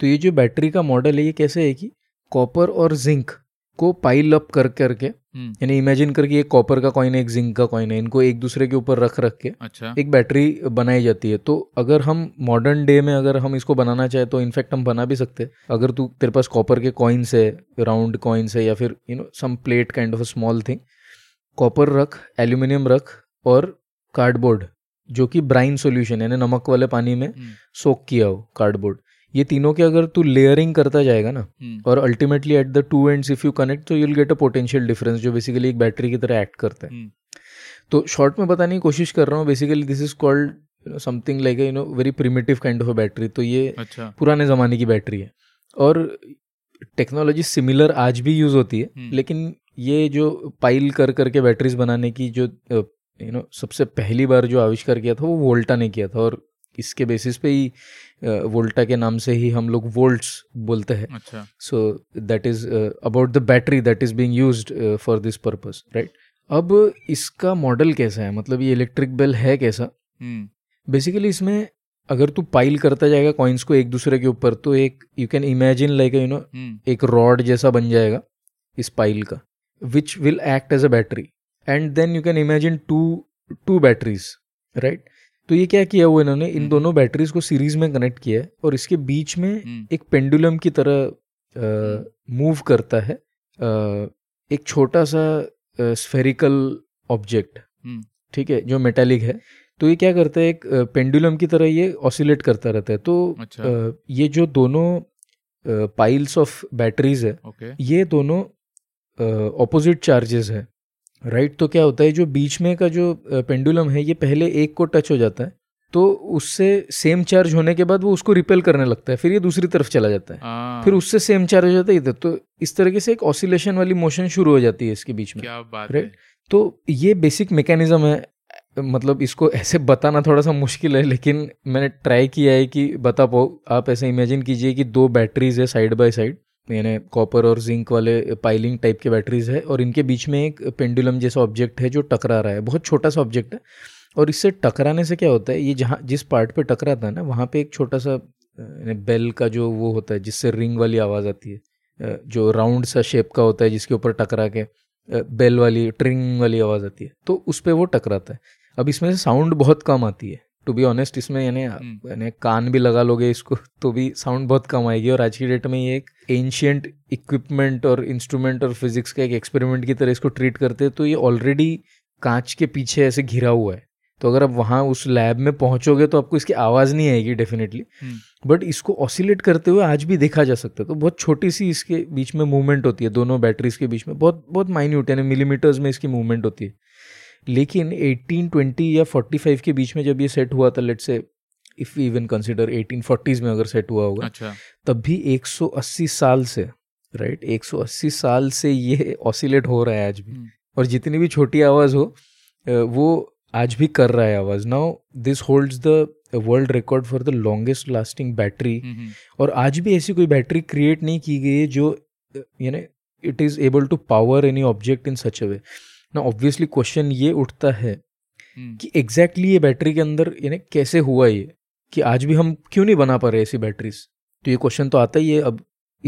तो ये जो बैटरी का मॉडल है ये कैसे है कि कॉपर और जिंक को पाइल अप कर करके, यानी इमेजिन करके ये कॉपर का कॉइन है, एक जिंक का कॉइन है, इनको एक दूसरे के ऊपर रख रख के अच्छा, एक बैटरी बनाई जाती है। तो अगर हम मॉडर्न डे में अगर हम इसको बनाना चाहे तो इनफैक्ट हम बना भी सकते हैं। अगर तू तेरे पास कॉपर के कॉइन्स है, राउंड कॉइन्स है, या फिर you know some plate kind of a small thing, copper रख, एल्यूमिनियम रख और कार्डबोर्ड जो कि ब्राइन सोल्यूशन यानी नमक वाले पानी में सोक किया हो कार्डबोर्ड, ये तीनों के अगर तू लेयरिंग करता जाएगा ना और ultimately at the two ends if you connect तो you will get a potential difference जो बेसिकली एक बैटरी की तरह एक्ट करता है। तो शॉर्ट में बताने की कोशिश कर रहा हूँ, basically this is called something like you know very primitive kind of a battery. तो ये अच्छा, पुराने जमाने की बैटरी है और टेक्नोलॉजी सिमिलर आज भी यूज होती है, लेकिन ये जो पाइल कर करके बैटरीज बनाने की जो यू नो सबसे पहली बार जो आविष्कार किया था वो वोल्टा ने किया था और इसके बेसिस पे ही वोल्टा के नाम से ही हम लोग वोल्ट्स बोलते हैं। So that is about the battery that is being used for this purpose, right. अब इसका मॉडल कैसा है, मतलब ये इलेक्ट्रिक बेल है कैसा। बेसिकली इसमें अगर तू पाइल करता जाएगा कॉइन्स को एक दूसरे के ऊपर तो एक you can imagine like you know एक रॉड जैसा बन जाएगा इस पाइल का, which will act as a battery and then you can imagine two batteries, right. तो ये क्या किया वो इन्होंने इन दोनों बैटरीज को सीरीज में कनेक्ट किया है और इसके बीच में एक पेंडुलम की तरह मूव करता है एक छोटा सा स्फेरिकल ऑब्जेक्ट, ठीक है, जो मेटालिक है। तो ये क्या करता है, एक पेंडुलम की तरह ये ऑसिलेट करता रहता है। तो अच्छा। ये जो दोनों पाइल्स ऑफ बैटरीज है okay. ये दोनों ऑपोजिट चार्जेस है राइट। तो क्या होता है, जो बीच में का जो पेंडुलम है ये पहले एक को टच हो जाता है, तो उससे सेम चार्ज होने के बाद वो उसको रिपेल करने लगता है, फिर ये दूसरी तरफ चला जाता है फिर उससे सेम चार्ज हो जाता है इधर। तो इस तरीके से एक ऑसिलेशन वाली मोशन शुरू हो जाती है इसके बीच में। क्या बात है। तो ये बेसिक मैकेनिज्म है, मतलब इसको ऐसे बताना थोड़ा सा मुश्किल है, लेकिन मैंने ट्राई किया है कि बता पाओ। आप ऐसे इमेजिन कीजिए कि दो बैटरीज है साइड बाय साइड, यानी कॉपर और जिंक वाले पाइलिंग टाइप के बैटरीज है, और इनके बीच में एक पेंडुलम जैसा ऑब्जेक्ट है जो टकरा रहा है। बहुत छोटा सा ऑब्जेक्ट है, और इससे टकराने से क्या होता है, ये जहाँ जिस पार्ट पे टकराता है ना वहाँ पे एक छोटा सा बेल का जो वो होता है जिससे रिंग वाली आवाज़ आती है, जो राउंड सा शेप का होता है जिसके ऊपर टकरा के बेल वाली ट्रिंग वाली आवाज़ आती है, तो उस पे वो टकराता है। अब इसमें से साउंड बहुत कम आती है टू बी ऑनेस्ट, इसमें यानी कान भी लगा लोगे इसको तो भी साउंड बहुत कम आएगी। और आज की डेट में ये एक एंशिएंट इक्विपमेंट और इंस्ट्रूमेंट और फिजिक्स का एक एक्सपेरिमेंट की तरह इसको ट्रीट करते हैं। तो ये ऑलरेडी कांच के पीछे ऐसे घिरा हुआ है, तो अगर आप वहाँ उस लैब में पहुँचोगे तो आपको इसकी आवाज़ नहीं आएगी डेफिनेटली, बट इसको ऑसिलेट करते हुए आज भी देखा जा सकता है। तो बहुत छोटी सी इसके बीच में मूवमेंट होती है, दोनों बैटरीज के बीच में बहुत बहुत माइन्यूट यानी मिलीमीटर्स में इसकी मूवमेंट होती है। लेकिन 1820 या 45 के बीच में जब ये सेट हुआ था, let's say if even consider 1840s में अगर सेट हुआ होगा अच्छा। तब भी 180 साल से राइट 180 साल से ये ऑसिलेट हो रहा है आज भी, और जितनी भी छोटी आवाज़ हो वो आज भी कर रहा है आवाज़। Now this holds the world record for the longest lasting battery, और आज भी ऐसी कोई बैटरी क्रिएट नहीं की गई है जो यानी it is able to power any object in such a way. ना ऑब्वियसली क्वेश्चन ये उठता है कि एग्जैक्टली ये बैटरी के अंदर यानी कैसे हुआ ये, कि आज भी हम क्यों नहीं बना पा रहे ऐसी बैटरीज, तो ये क्वेश्चन तो आता ही है। अब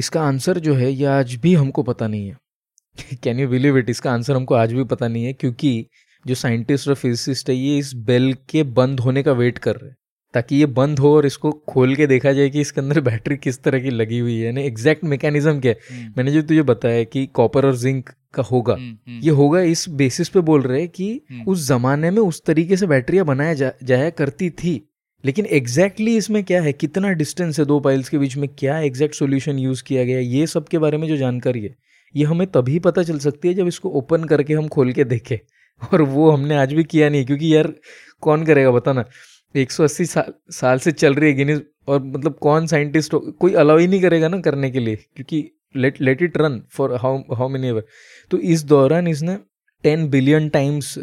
इसका आंसर जो है ये आज भी हमको पता नहीं है। कैन यू बिलीव इट, इसका आंसर हमको आज भी पता नहीं है, क्योंकि जो साइंटिस्ट और फिजिसिस्ट है ये इस बेल के बंद होने का वेट कर रहे हैं ताकि ये बंद हो और इसको खोल के देखा जाए कि इसके अंदर बैटरी किस तरह की लगी हुई है, यानी एग्जैक्ट मैकेनिज्म क्या है। मैंने जो तुझे बताया कि कॉपर और जिंक का होगा, ये होगा इस बेसिस पे बोल रहे हैं कि उस जमाने में उस तरीके से बैटरियां बनाया जाया करती थी, लेकिन एग्जैक्टली इसमें क्या है, कितना डिस्टेंस है दो पाइल्स के बीच में, क्या एग्जैक्ट सोल्यूशन यूज किया गया, ये सब के बारे में जो जानकारी है ये हमें तभी पता चल सकती है जब इसको ओपन करके हम खोल के देखें, और वो हमने आज भी किया नहीं, क्योंकि यार कौन करेगा बताना, 180 साल से चल रही है गिनीज, और मतलब कौन साइंटिस्ट, कोई अलाउ ही नहीं करेगा ना करने के लिए, क्योंकि let it run for how many ever. तो इस दौरान इसने 10 बिलियन टाइम्स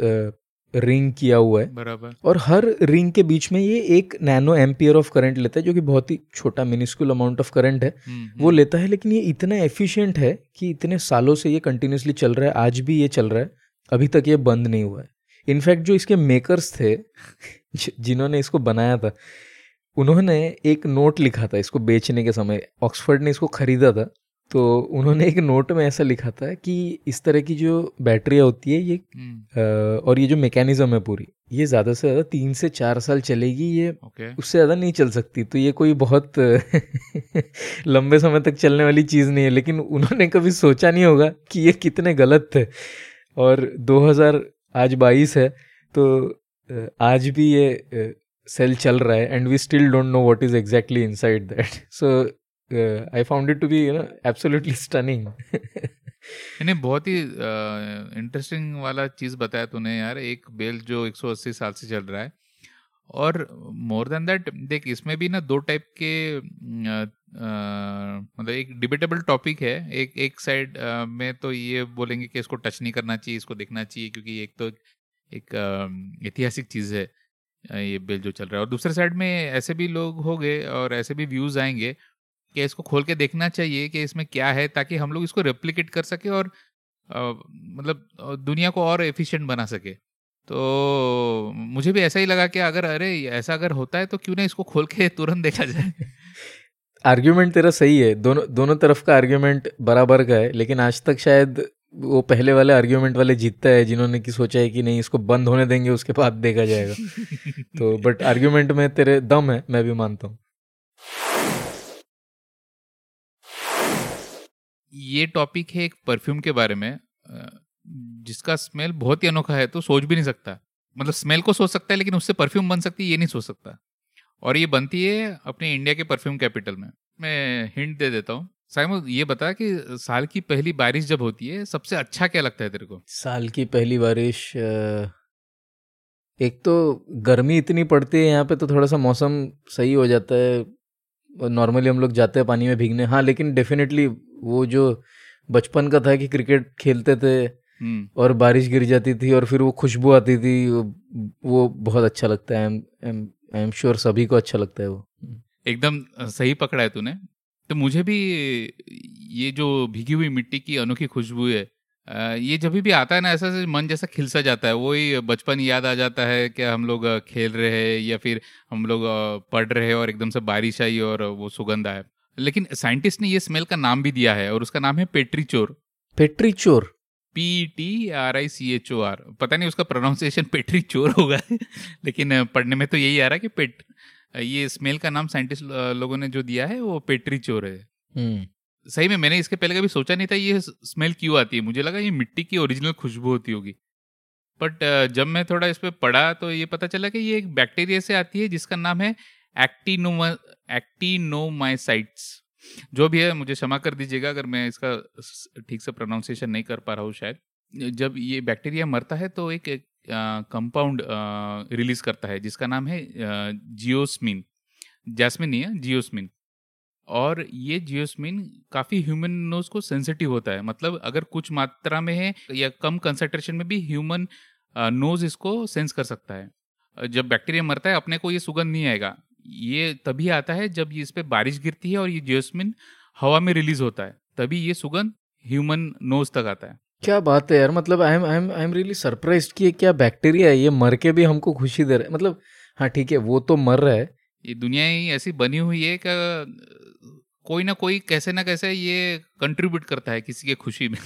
रिंग किया हुआ है बराबर, और हर रिंग के बीच में ये 1 नैनो एम्पियर ऑफ करंट लेता है, जो कि बहुत ही छोटा मिनिस्कुल अमाउंट ऑफ करंट है वो लेता है, लेकिन ये इतना एफिशिएंट है कि इतने सालों से ये कंटिन्यूसली चल रहा है, आज भी ये चल रहा है, अभी तक ये बंद नहीं हुआ है। इनफैक्ट जो इसके मेकर्स थे जिन्होंने इसको बनाया था, उन्होंने एक नोट लिखा था इसको बेचने के समय, ऑक्सफर्ड ने इसको खरीदा था, तो उन्होंने एक नोट में ऐसा लिखा था कि इस तरह की जो बैटरियाँ होती है ये और ये जो मैकेनिज्म है पूरी, ये ज़्यादा से ज़्यादा 3 से 4 साल चलेगी, ये उससे ज़्यादा नहीं चल सकती। तो ये कोई बहुत लंबे समय तक चलने वाली चीज़ नहीं है, लेकिन उन्होंने कभी सोचा नहीं होगा कि ये कितने गलत थे। और 2022 है, तो आज भी ये सेल चल रहा है, and we still don't know what is exactly inside that. So I found it to be absolutely stunning. यानी बहुत ही इंटरेस्टिंग वाला चीज़ बताया तूने यार, एक बेल जो 180 साल से चल रहा है। और मोर देन दैट देख, इसमें भी ना दो टाइप के मतलब एक डिबेटेबल टॉपिक है। एक साइड में तो ये बोलेंगे कि इसको टच नहीं करना चाहिए, इसको देखना चाहिए, क्योंकि एक तो एक ऐतिहासिक चीज़ है ये बिल जो चल रहा है, और दूसरे साइड में ऐसे भी लोग होंगे और ऐसे भी व्यूज़ आएंगे कि इसको खोल के देखना चाहिए कि इसमें क्या है, ताकि हम लोग इसको रेप्लिकेट कर सके और मतलब दुनिया को और एफिशिएंट बना सके। तो मुझे भी ऐसा ही लगा कि अगर ऐसा होता है तो क्यों ना इसको खोल के तुरंत देखा जाए। आर्ग्यूमेंट तेरा सही है, दोनों तरफ का आर्ग्यूमेंट बराबर का है, लेकिन आज तक शायद वो पहले वाले आर्ग्यूमेंट वाले जीतता है, जिन्होंने कि सोचा है कि नहीं इसको बंद होने देंगे उसके बाद देखा जाएगा। तो बट आर्ग्यूमेंट में तेरे दम है, मैं भी मानता हूँ। ये टॉपिक है एक परफ्यूम के बारे में, जिसका स्मेल बहुत ही अनोखा है, तो सोच भी नहीं सकता मतलब स्मेल को सोच सकता है, लेकिन उससे परफ्यूम बन सकती है ये नहीं सोच सकता। और ये बनती है अपने इंडिया के परफ्यूम कैपिटल में। मैं हिंट दे देता हूँ, साइमो ये बता कि साल की पहली बारिश जब होती है सबसे अच्छा क्या लगता है तेरे को? साल की पहली बारिश, एक तो गर्मी इतनी पड़ती है यहाँ पे तो थोड़ा सा मौसम सही हो जाता है, नॉर्मली हम लोग जाते हैं पानी में भीगने। हाँ, लेकिन डेफिनेटली वो जो बचपन का था कि क्रिकेट खेलते थे और बारिश गिर जाती थी और फिर वो खुशबू आती थी, वो बहुत अच्छा लगता है। आई एम श्योर सभी को अच्छा लगता है वो। एकदम सही पकड़ा है तूने। तो मुझे भी ये जो भीगी हुई मिट्टी की अनोखी खुशबू है ये जब भी आता है ना, ऐसा मन जैसा खिलसा जाता है, वही बचपन याद आ जाता है कि हम लोग खेल रहे हैं या फिर हम लोग पढ़ रहे हैं और एकदम से बारिश आई और वो सुगंध आया। लेकिन साइंटिस्ट ने ये स्मेल का नाम भी दिया है और उसका नाम है पेट्रीचोर। पेट्रीचोर, PETRICHOR। पता नहीं उसका प्रोनाउंसिएशन पेट्रीचोर होगा लेकिन पढ़ने में तो यही आ रहा है कि ये स्मेल का नाम साइंटिस्ट लोगों ने जो दिया है वो पेट्रीचोर है। सही में मैंने इसके पहले कभी सोचा नहीं था ये स्मेल क्यों आती है, मुझे लगा ये मिट्टी की ओरिजिनल खुशबू होती होगी। बट जब मैं थोड़ा इस पर पढ़ा तो ये पता चला कि ये एक बैक्टीरिया से आती है जिसका नाम है एक्टिनोमाइसाइट्स। जो भी है मुझे क्षमा कर दीजिएगा अगर मैं इसका ठीक से प्रोनाउंसिएशन नहीं कर पा रहा हूँ शायद। जब ये बैक्टीरिया मरता है तो एक कंपाउंड रिलीज करता है जिसका नाम है जियोस्मिन। जैस्मिन नहीं है, जियोस्मिन। और ये जियोस्मिन काफ़ी ह्यूमन नोज को सेंसिटिव होता है, मतलब अगर कुछ मात्रा में है या कम कंसंट्रेशन में भी ह्यूमन नोज इसको सेंस कर सकता है। जब बैक्टीरिया मरता है अपने को ये सुगंध नहीं आएगा, ये तभी आता है जब इस पे बारिश गिरती है और ये जियोस्मिन हवा में रिलीज होता है, तभी ये सुगंध ह्यूमन नोज तक आता है। क्या बात है यार, मतलब आई एम रियली सरप्राइज्ड कि ये क्या बैक्टीरिया है, ये मर के भी हमको खुशी दे रहा है। मतलब हाँ ठीक है वो तो मर रहा है, ये दुनिया ही ऐसी बनी हुई है कि कोई ना कोई कैसे ना कैसे ये कंट्रीब्यूट करता है, किसी के खुशी में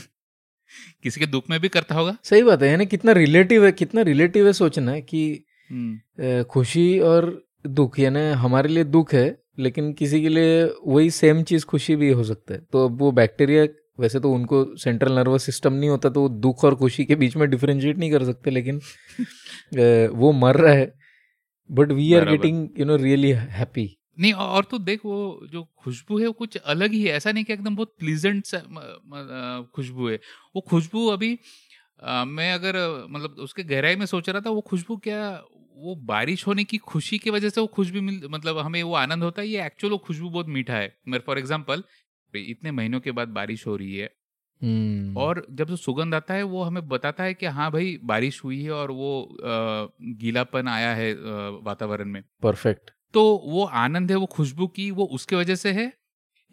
किसी के दुख में भी करता होगा। सही बात है, यानी कितना रिलेटिव है सोचना है कि खुशी और दुख, यानी हमारे लिए दुख है लेकिन किसी के लिए वही सेम चीज़ खुशी भी हो सकता है। तो अब वो बैक्टीरिया, वैसे तो उनको सेंट्रल नर्वस सिस्टम नहीं होता तो वो दुख और खुशी के बीच में डिफ्रेंशिएट नहीं कर सकते, लेकिन वो मर रहा है but we are getting you know really happy. नहीं, और तो देख वो जो खुशबू है वो कुछ अलग ही है, ऐसा नहीं कि एकदम बहुत प्लीजेंट खुशबू है वो। खुशबू अभी मैं अगर मतलब उसके गहराई में सोच रहा था, वो खुशबू क्या वो बारिश होने की खुशी की वजह से वो खुशबू मतलब हमें वो आनंद होता है, ये एक्चुअल वो खुशबू बहुत मीठा है। मेरे फॉर एग्जाम्पल इतने महीनों के बाद बारिश हो रही है और जब जो सुगंध आता है वो हमें बताता है कि हाँ भाई बारिश हुई है और वो गीलापन आया है वातावरण में। परफेक्ट। तो वो आनंद है वो खुशबू की, वो उसके वजह से है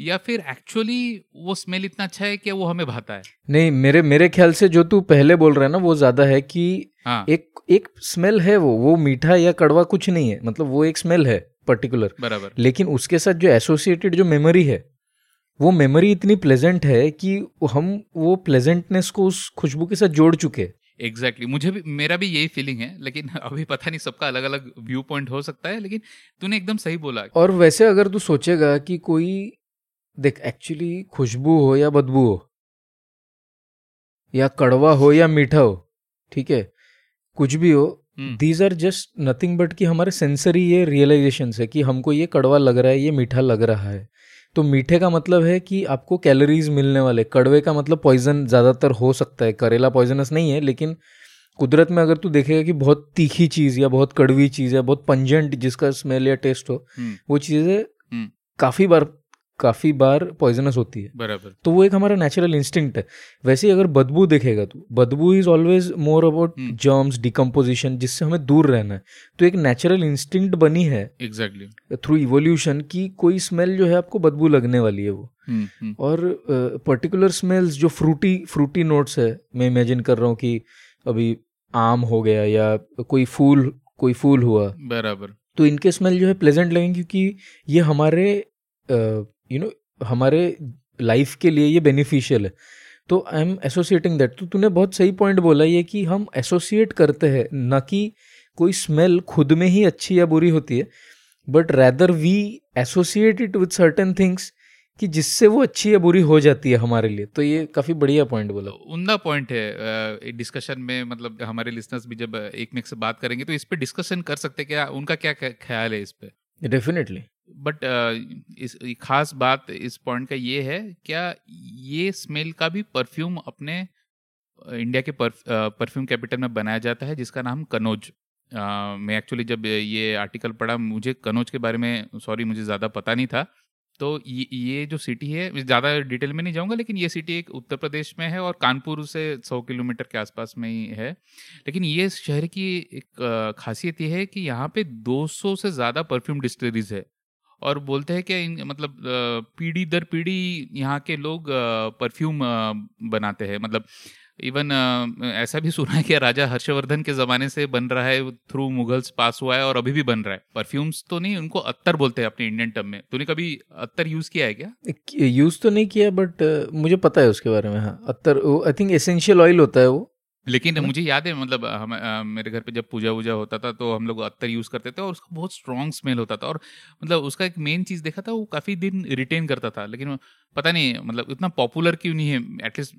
या फिर एक्चुअली वो स्मेल इतना अच्छा है कि वो हमें भाता है? नहीं, मेरे ख्याल से जो तू पहले बोल रहा है ना वो ज्यादा है कि हाँ। एक स्मेल है वो मीठा या कड़वा कुछ नहीं है, मतलब वो एक स्मेल है पर्टिकुलर। बराबर। लेकिन उसके साथ जो एसोसिएटेड जो मेमोरी है वो मेमोरी इतनी प्लेजेंट है कि हम वो प्लेजेंटनेस को उस खुशबू के साथ जोड़ चुके हैं। एग्जैक्टली, मेरा भी यही फीलिंग है, लेकिन अभी पता नहीं सबका अलग अलग व्यू पॉइंट हो सकता है, लेकिन तूने एकदम सही बोला। और वैसे अगर तू सोचेगा कि कोई देख एक्चुअली खुशबू हो या बदबू हो या कड़वा हो या मीठा हो, ठीक है कुछ भी हो, these are just nothing but कि हमारे सेंसरी ये रियलाइजेशंस है कि हमको ये कड़वा लग रहा है ये मीठा लग रहा है। तो मीठे का मतलब है कि आपको कैलोरीज मिलने वाले, कड़वे का मतलब पॉइजन ज़्यादातर हो सकता है। करेला पॉइजनस नहीं है लेकिन कुदरत में अगर तू देखेगा कि बहुत तीखी चीज़ या बहुत कड़वी चीज़ या बहुत पंजेंट जिसका स्मेल या टेस्ट हो, वो चीज़ें काफ़ी बार पॉइजनस होती है। बराबर। तो वो एक हमारा नेचुरल इंस्टिंक्ट है। वैसे ही अगर बदबू देखेगा तू, बदबू is always more about germs decomposition, जिससे हमें दूर रहना है। तो एक नेचुरल इंस्टिंक्ट बनी है एग्जैक्टली थ्रू इवोल्यूशन की कोई स्मेल जो है आपको बदबू लगने वाली है वो। और पर्टिकुलर स्मेल्स जो फ्रूटी नोट्स है, मैं इमेजिन कर रहा हूँ कि अभी आम हो गया या कोई फूल हुआ। बराबर। तो इनके स्मेल जो है प्लेजेंट लगेंगे क्योंकि ये हमारे हमारे लाइफ के लिए ये बेनिफिशियल है। तो आई एम एसोसिएटिंग दैट। तो तूने बहुत सही पॉइंट बोला ये कि हम एसोसिएट करते हैं, ना कि कोई स्मेल खुद में ही अच्छी या बुरी होती है but rather we associate it with certain things कि जिससे वो अच्छी या बुरी हो जाती है हमारे लिए। तो ये काफ़ी बढ़िया पॉइंट बोला, उमदा पॉइंट है डिस्कशन में। मतलब हमारे लिसनर्स भी जब एक में से बात करेंगे तो इस पर डिस्कशन कर सकते हैं, क्या उनका क्या ख्याल है इस पर? डेफिनेटली। बट इस खास बात इस पॉइंट का ये है, क्या ये स्मेल का भी परफ्यूम अपने इंडिया के परफ्यूम कैपिटल में बनाया जाता है जिसका नाम कनौज। मैं एक्चुअली जब ये आर्टिकल पढ़ा, मुझे कनौज के बारे में मुझे ज़्यादा पता नहीं था। तो ये जो सिटी है, ज़्यादा डिटेल में नहीं जाऊँगा, लेकिन ये सिटी एक उत्तर प्रदेश में है और कानपुर से 100 किलोमीटर के आसपास में ही है। लेकिन ये शहर की एक खासियत ये है कि यहाँ पे 200 से ज़्यादा परफ्यूम डिस्टिलरीज है और बोलते हैं कि मतलब पीढ़ी दर पीढ़ी यहाँ के लोग परफ्यूम बनाते हैं। मतलब इवन ऐसा भी सुना है कि राजा हर्षवर्धन के ज़माने से बन रहा है, थ्रू मुगल्स पास हुआ है और अभी भी बन रहा है। परफ्यूम्स तो नहीं, उनको अत्तर बोलते हैं अपने इंडियन टर्म में। तूने कभी अत्तर यूज़ किया है क्या? यूज़ तो नहीं किया, बट मुझे पता है उसके बारे में। हाँ, अत्तर आई थिंक एसेंशियल ऑयल होता है वो। लेकिन मुझे याद है, मतलब मेरे घर पे जब पूजा वूजा होता था तो हम लोग अत्तर यूज़ करते थे और उसका बहुत स्ट्रॉन्ग स्मेल होता था। और मतलब उसका एक मेन चीज़ देखा था, वो काफ़ी दिन रिटेन करता था। लेकिन पता नहीं मतलब इतना पॉपुलर क्यों नहीं है। एटलीस्ट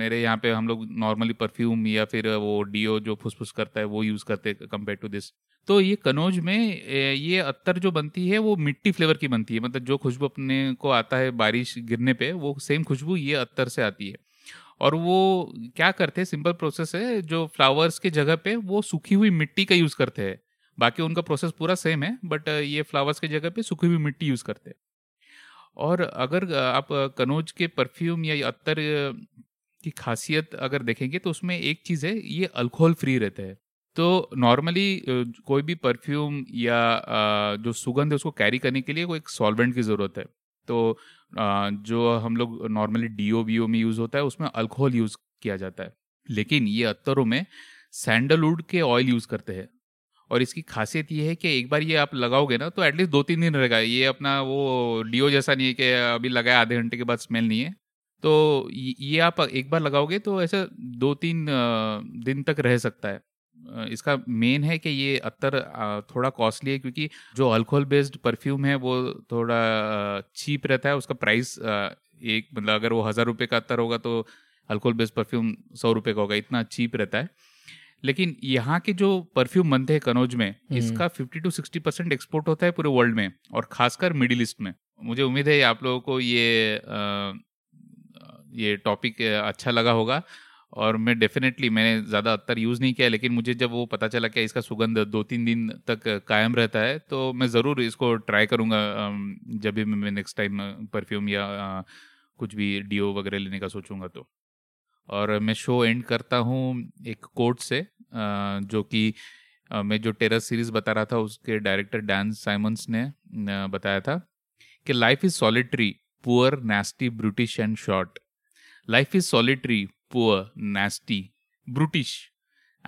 मेरे यहाँ पे हम लोग नॉर्मली परफ्यूम या फिर वो डीओ जो फुसफुस करता है वो यूज़ करते कम्पेयर टू दिस। तो ये कनौज में ये अत्तर जो बनती है वो मिट्टी फ्लेवर की बनती है। मतलब जो खुशबू अपने को आता है बारिश गिरने पर, वो सेम खुशबू ये अत्तर से आती है। और वो क्या करते हैं, सिंपल प्रोसेस है, जो फ्लावर्स के जगह पे वो सूखी हुई मिट्टी का यूज़ करते हैं। बाकी उनका प्रोसेस पूरा सेम है, बट ये फ्लावर्स के जगह पे सूखी हुई मिट्टी यूज़ करते हैं। और अगर आप कनौज के परफ्यूम या अत्तर की खासियत अगर देखेंगे तो उसमें एक चीज़ है, ये अल्कोहल फ्री रहते हैं। तो नॉर्मली कोई भी परफ्यूम या जो सुगंध है उसको कैरी करने के लिए कोई एक सॉल्वेंट की ज़रूरत है। तो जो हम लोग नॉर्मली डीओ वीओ में यूज़ होता है उसमें अल्कोहल यूज़ किया जाता है। लेकिन ये अत्तरों में सैंडलवुड के ऑयल यूज़ करते हैं। और इसकी खासियत ये है कि एक बार ये आप लगाओगे ना तो एटलीस्ट 2-3 दिन रहेगा। ये अपना वो डीओ जैसा नहीं है कि अभी लगाया आधे घंटे के बाद स्मेल नहीं है। तो ये आप एक बार लगाओगे तो ऐसा 2-3 दिन तक रह सकता है। इसका मेन है कि ये अत्तर थोड़ा कॉस्टली है, क्योंकि जो अल्कोहल बेस्ड परफ्यूम है वो थोड़ा चीप रहता है। उसका प्राइस एक मतलब अगर वो 1000 रुपये का अत्तर होगा तो अल्कोहल बेस्ड परफ्यूम 100 रुपये का होगा, इतना चीप रहता है। लेकिन यहाँ के जो परफ्यूम बनते हैं कनौज में, इसका 50-60% एक्सपोर्ट होता है पूरे वर्ल्ड में और ख़ासकर मिडिल ईस्ट में। मुझे उम्मीद है आप लोगों को ये टॉपिक अच्छा लगा होगा। और मैं डेफिनेटली मैंने ज़्यादा अत्तर यूज़ नहीं किया, लेकिन मुझे जब वो पता चला कि इसका सुगंध 2-3 दिन तक कायम रहता है तो मैं ज़रूर इसको ट्राई करूँगा जब भी मैं नेक्स्ट टाइम परफ्यूम या कुछ भी डीओ वगैरह लेने का सोचूंगा तो। और मैं शो एंड करता हूँ एक कोट से, जो कि मैं जो टेरर सीरीज़ बता रहा था उसके डायरेक्टर डैन साइमंस ने बताया था कि life is solitary, poor, nasty, brutish and short. Life is solitary, poor, nasty, brutish,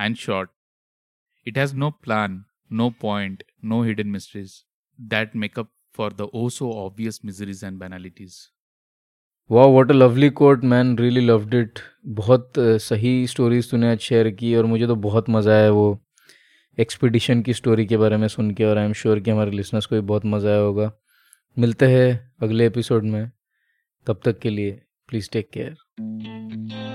and short. It has no plan, no point, no hidden mysteries that make up for the oh-so obvious miseries and banalities. Wow, what a lovely quote, man. Really loved it. बहुत सही stories तूने आज share की और मुझे तो बहुत मज़ा आया वो expedition की story के बारे में सुन के, और आई एम श्योर कि हमारे listeners को भी बहुत मज़ा आया होगा। मिलते हैं अगले एपिसोड में, तब तक के लिए प्लीज़ टेक केयर।